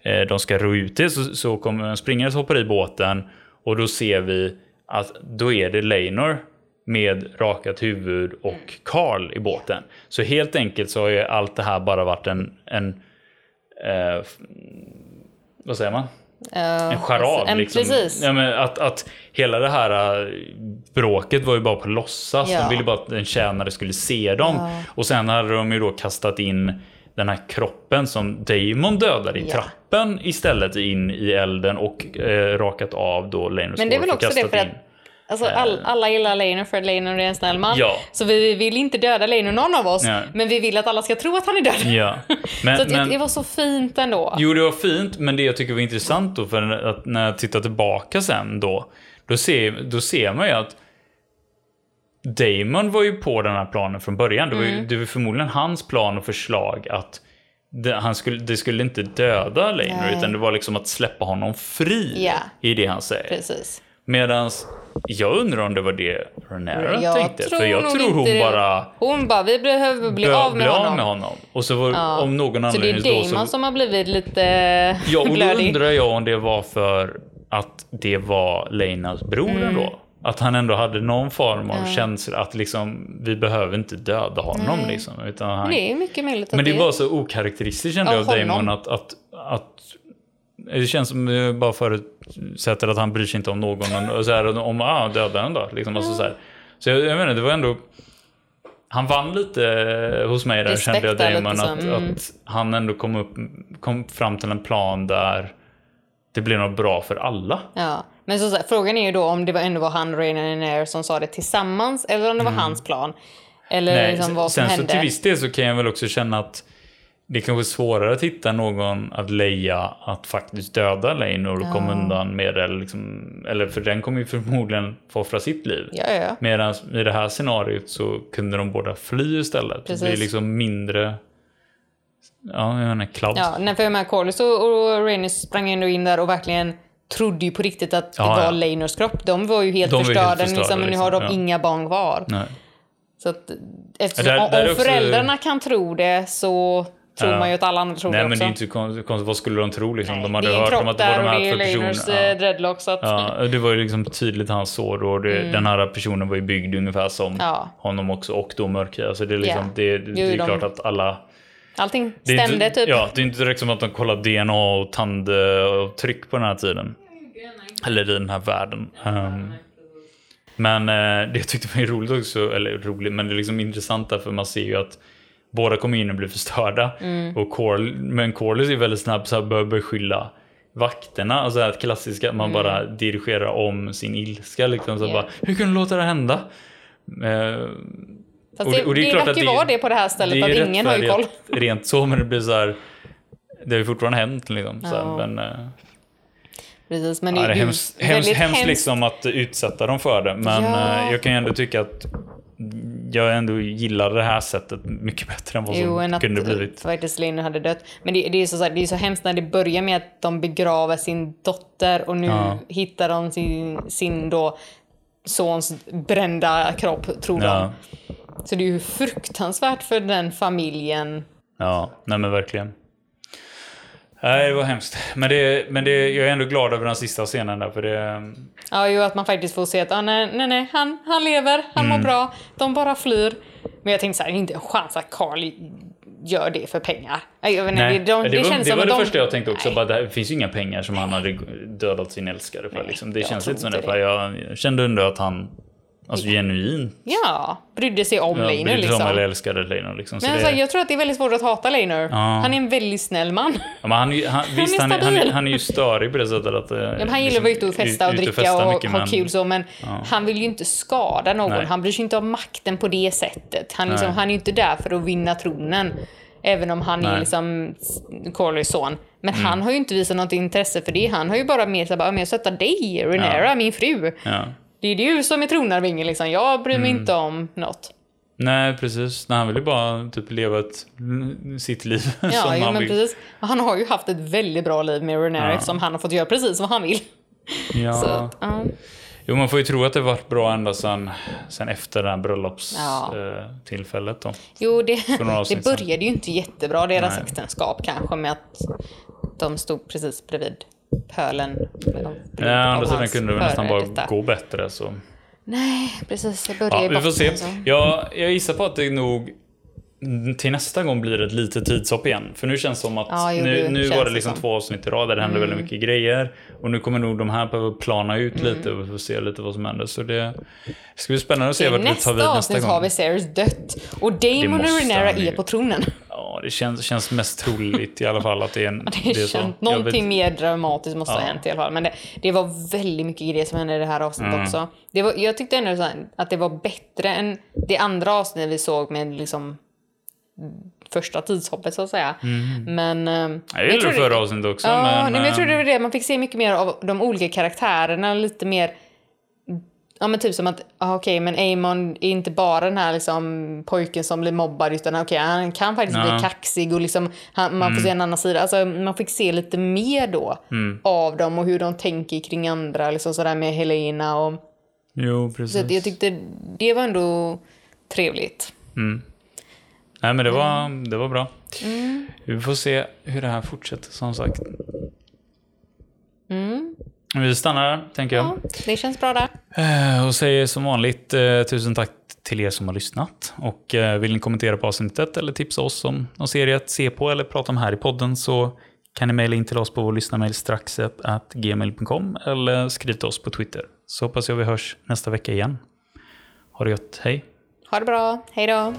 eh, de ska ro ut till, så, så kommer en springandes hoppar i båten och då ser vi att då är det Laenor med rakat huvud och Carl i båten. Så helt enkelt så har ju allt det här bara varit en, en eh, vad säger man? Uh, en charad en, liksom. Precis. Ja, men att, att hela det här bråket var ju bara på låtsas. Yeah. De ville bara att en tjänare skulle se dem. Yeah. Och sen hade de ju då kastat in den här kroppen som Daemon dödade i yeah. trappen istället in i elden och eh, rakat av då Laenors. Men det är väl också det för att alltså, all, alla gillar Laenor för att Laenor är en snäll man. Ja. Så vi vill inte döda Laenor, någon av oss. Nej. Men vi vill att alla ska tro att han är död. Ja. Men, så att, men, det var så fint ändå. Jo, det var fint. Men det jag tycker var intressant då, för att när jag tittar tillbaka sen då, då ser, då ser man ju att Daemon var ju på den här planen från början. Det var, mm. ju, det var förmodligen hans plan och förslag att det, han skulle, det skulle inte döda Laenor. Utan det var liksom att släppa honom fri yeah. i det han säger. Precis. Medans jag undrar om det var det Rhaenyra jag tänkte. För jag tror hon det. bara... Hon bara, vi behöver bli av med, bli honom. med honom. Och så var, ja. om någon så det är Daemon så... som har blivit lite ja, och blödig. Då undrar jag om det var för att det var Laenas bror mm. då. Att han ändå hade någon form av mm. känsla att liksom, vi behöver inte döda honom. Mm. Liksom, utan han... Det är mycket möjligt att Men det är... var så okaraktäristiskt kände jag av Daemon att... att, att det känns som bara förutsätter att han bryr sig inte om någon och så här, om ah, döda den då liksom, alltså, så här. Så jag, jag menar, det var ändå han vann lite hos mig där. Respektar kände jag Daemon att, mm. att han ändå kom, upp, kom fram till en plan där det blev något bra för alla. Ja. Men så, så här, frågan är ju då om det var ändå var han och Rhaenyra som sa det tillsammans eller om det var mm. hans plan eller Nej, liksom vad som sen, hände. Sen så till viss del så kan jag väl också känna att det är kanske svårare att hitta någon att leja att faktiskt döda Laenor och ja. komma undan med det. Liksom, eller för den kommer ju förmodligen få offra sitt liv. Ja, ja. Medan i det här scenariot så kunde de båda fly istället. Precis. Det blir liksom mindre... Ja, jag menar, kladd. Ja, när för med Corlys och, och Rhaenys sprang ändå in där och verkligen trodde ju på riktigt att det ja, var ja. Laenors kropp. De var ju helt de förstörda, helt förstörda liksom, men nu har de ja. inga barn kvar. Nej. Så att eftersom, där, där om också... föräldrarna kan tro det så... tror ja. man ju att alla andra tror Nej, det också. Nej, men det är inte konstigt. Vad skulle de tro? Liksom? Nej, de hade hört om att det var de här för personerna. Ja. Dreadlocks, att... ja, det var ju liksom tydligt hans sår och det, mm. den här personen var ju byggd ungefär som ja. honom också och då mörkare. Alltså det är, liksom, yeah. det, det, det är de... klart att alla... Allting stämde typ. Ja, det är inte direkt som att de kollar D N A och tandtryck på den här tiden. Eller i den här världen. Um, men eh, det jag tyckte var roligt också, eller roligt, men det är liksom intressant därför man ser ju att båda kommer in och blir förstörda. Mm. Och Corl- men Corlys är väldigt snabb så här börjar beskylla vakterna. Alltså det här klassiska att man mm. bara dirigerar om sin ilska. Liksom, så yeah. bara, hur kunde du låta det hända? Eh, Fast och, det, och det, det är klart att det var det på det här stället. Det att ingen har ju koll. Rent, rent så, men det blir så här... Det har ju fortfarande hänt. Liksom, så här, ja. men, eh, Precis, men det, ja, det är hemskt, hemskt, hemskt, hemskt liksom att utsätta dem för det. Men ja. eh, jag kan ju ändå tycka att... jag ändå gillar det här sättet mycket bättre än vad jo, som än kunde att, blivit. Faktiskt Laenor hade dött. Men det, det, är så, det är så hemskt när det börjar med att de begraver sin dotter och nu ja. hittar de sin, sin då sons brända kropp, tror ja. de. Så det är ju fruktansvärt för den familjen. Ja, nej men verkligen. Nej, det var hemskt. Men, det, men det, jag är ändå glad över den sista scenen där. För det... Ja, ju att man faktiskt får se att ah, nej, nej, nej, han, han lever, han mm. mår bra, de bara flyr. Men jag tänkte så här, det är inte en chans att Carl gör det för pengar. Jag vet nej, inte, de, det, det, var, det var det de... första jag tänkte också. Bara, det finns ju inga pengar som han hade dödat sin älskare för. Nej, liksom. Det känns lite som det. För jag, jag kände ändå att han... Alltså genuin. Ja, brydde sig om ja, Laenor liksom. Brydde sig om eller älskade Laenor liksom. Men alltså, är... jag tror att det är väldigt svårt att hata Laenor. Ja. Han är en väldigt snäll man. Ja, men han, han, han visst, är han, han, han, han är ju störig på det sättet. Att, ja, han liksom, gillar att vara ute och festa och dricka och, festa och, mycket, och ha kul så. Men ja. han vill ju inte skada någon. Nej. Han bryr sig inte om makten på det sättet. Han, liksom, han är ju inte där för att vinna tronen. Även om han Nej. är liksom Corlys son. Men mm. han har ju inte visat något intresse för det. Han har ju bara mer så att sätta dig, Rhaenyra, ja. min fru. Ja. Det är du som är tronarvingen liksom. Jag bryr mig mm. inte om något. Nej, precis. Nej, han vill ju bara typ leva ett, sitt liv. Ja, som jo, han, men vill. Precis. Han har ju haft ett väldigt bra liv med Rhaenyra ja. som han har fått göra precis vad han vill. Ja. Så, uh. Jo, man får ju tro att det varit bra ända sen, sen efter det här bröllopstillfället. Ja. Eh, jo, det, det började ju inte jättebra deras äktenskap kanske med att de stod precis bredvid pölen. Ja, andra sidan kunde det nästan bara detta. Gå bättre. Så. Nej, precis. Det började ja, vi får se. Alltså. Jag, jag gissar på att det nog till nästa gång blir det ett litet tidshopp igen. För nu känns det som att ja, jo, nu, nu var det liksom som. två avsnitt i rad där det hände mm. väldigt mycket grejer. Och nu kommer nog de här behöva plana ut mm. lite och se lite vad som händer. Så det ska bli spännande att se okay, vart vi tar vid nästa gång. Nästa avsnitt har Viserys dött. Och Daemon och Rhaenyra är på tronen. Ja, det känns, känns mest troligt i alla fall att det är en... det är det så. Någonting vet... mer dramatiskt måste ja. ha hänt i alla fall. Men det, det var väldigt mycket grejer som hände i det här avsnittet mm. också. Det var, jag tyckte ändå att det var bättre än det andra avsnittet vi såg med liksom... första tidshoppet så att säga. Mm. Men jag gillar det förra avsnittet också. Ja, men, men jag tror det var det. Man fick se mycket mer av de olika karaktärerna. Lite mer ja, men typ som att ah, okej, okay, men Aemond är inte bara den här liksom, pojken som blir mobbad utan okej, okay, han kan faktiskt ja. bli kaxig och liksom, han, man får mm. se en annan sida. Alltså, man fick se lite mer då mm. av dem och hur de tänker kring andra liksom sådär med Helaena och jo, precis. Så jag tyckte det var ändå trevligt. Mm. Nej, men det var, mm. det var bra. Mm. Vi får se hur det här fortsätter, som sagt. Mm. Vi stannar, tänker jag. Ja, det känns bra där. Och säger som vanligt tusen tack till er som har lyssnat. Och vill ni kommentera på avsnittet eller tipsa oss om någon serie att se på eller prata om här i podden så kan ni mejla in till oss på vår lyssnarmail straxet snabel-a gmail punkt com eller skriv till oss på Twitter. Så hoppas jag vi hörs nästa vecka igen. Ha det gött, hej. Ha det bra, hej då.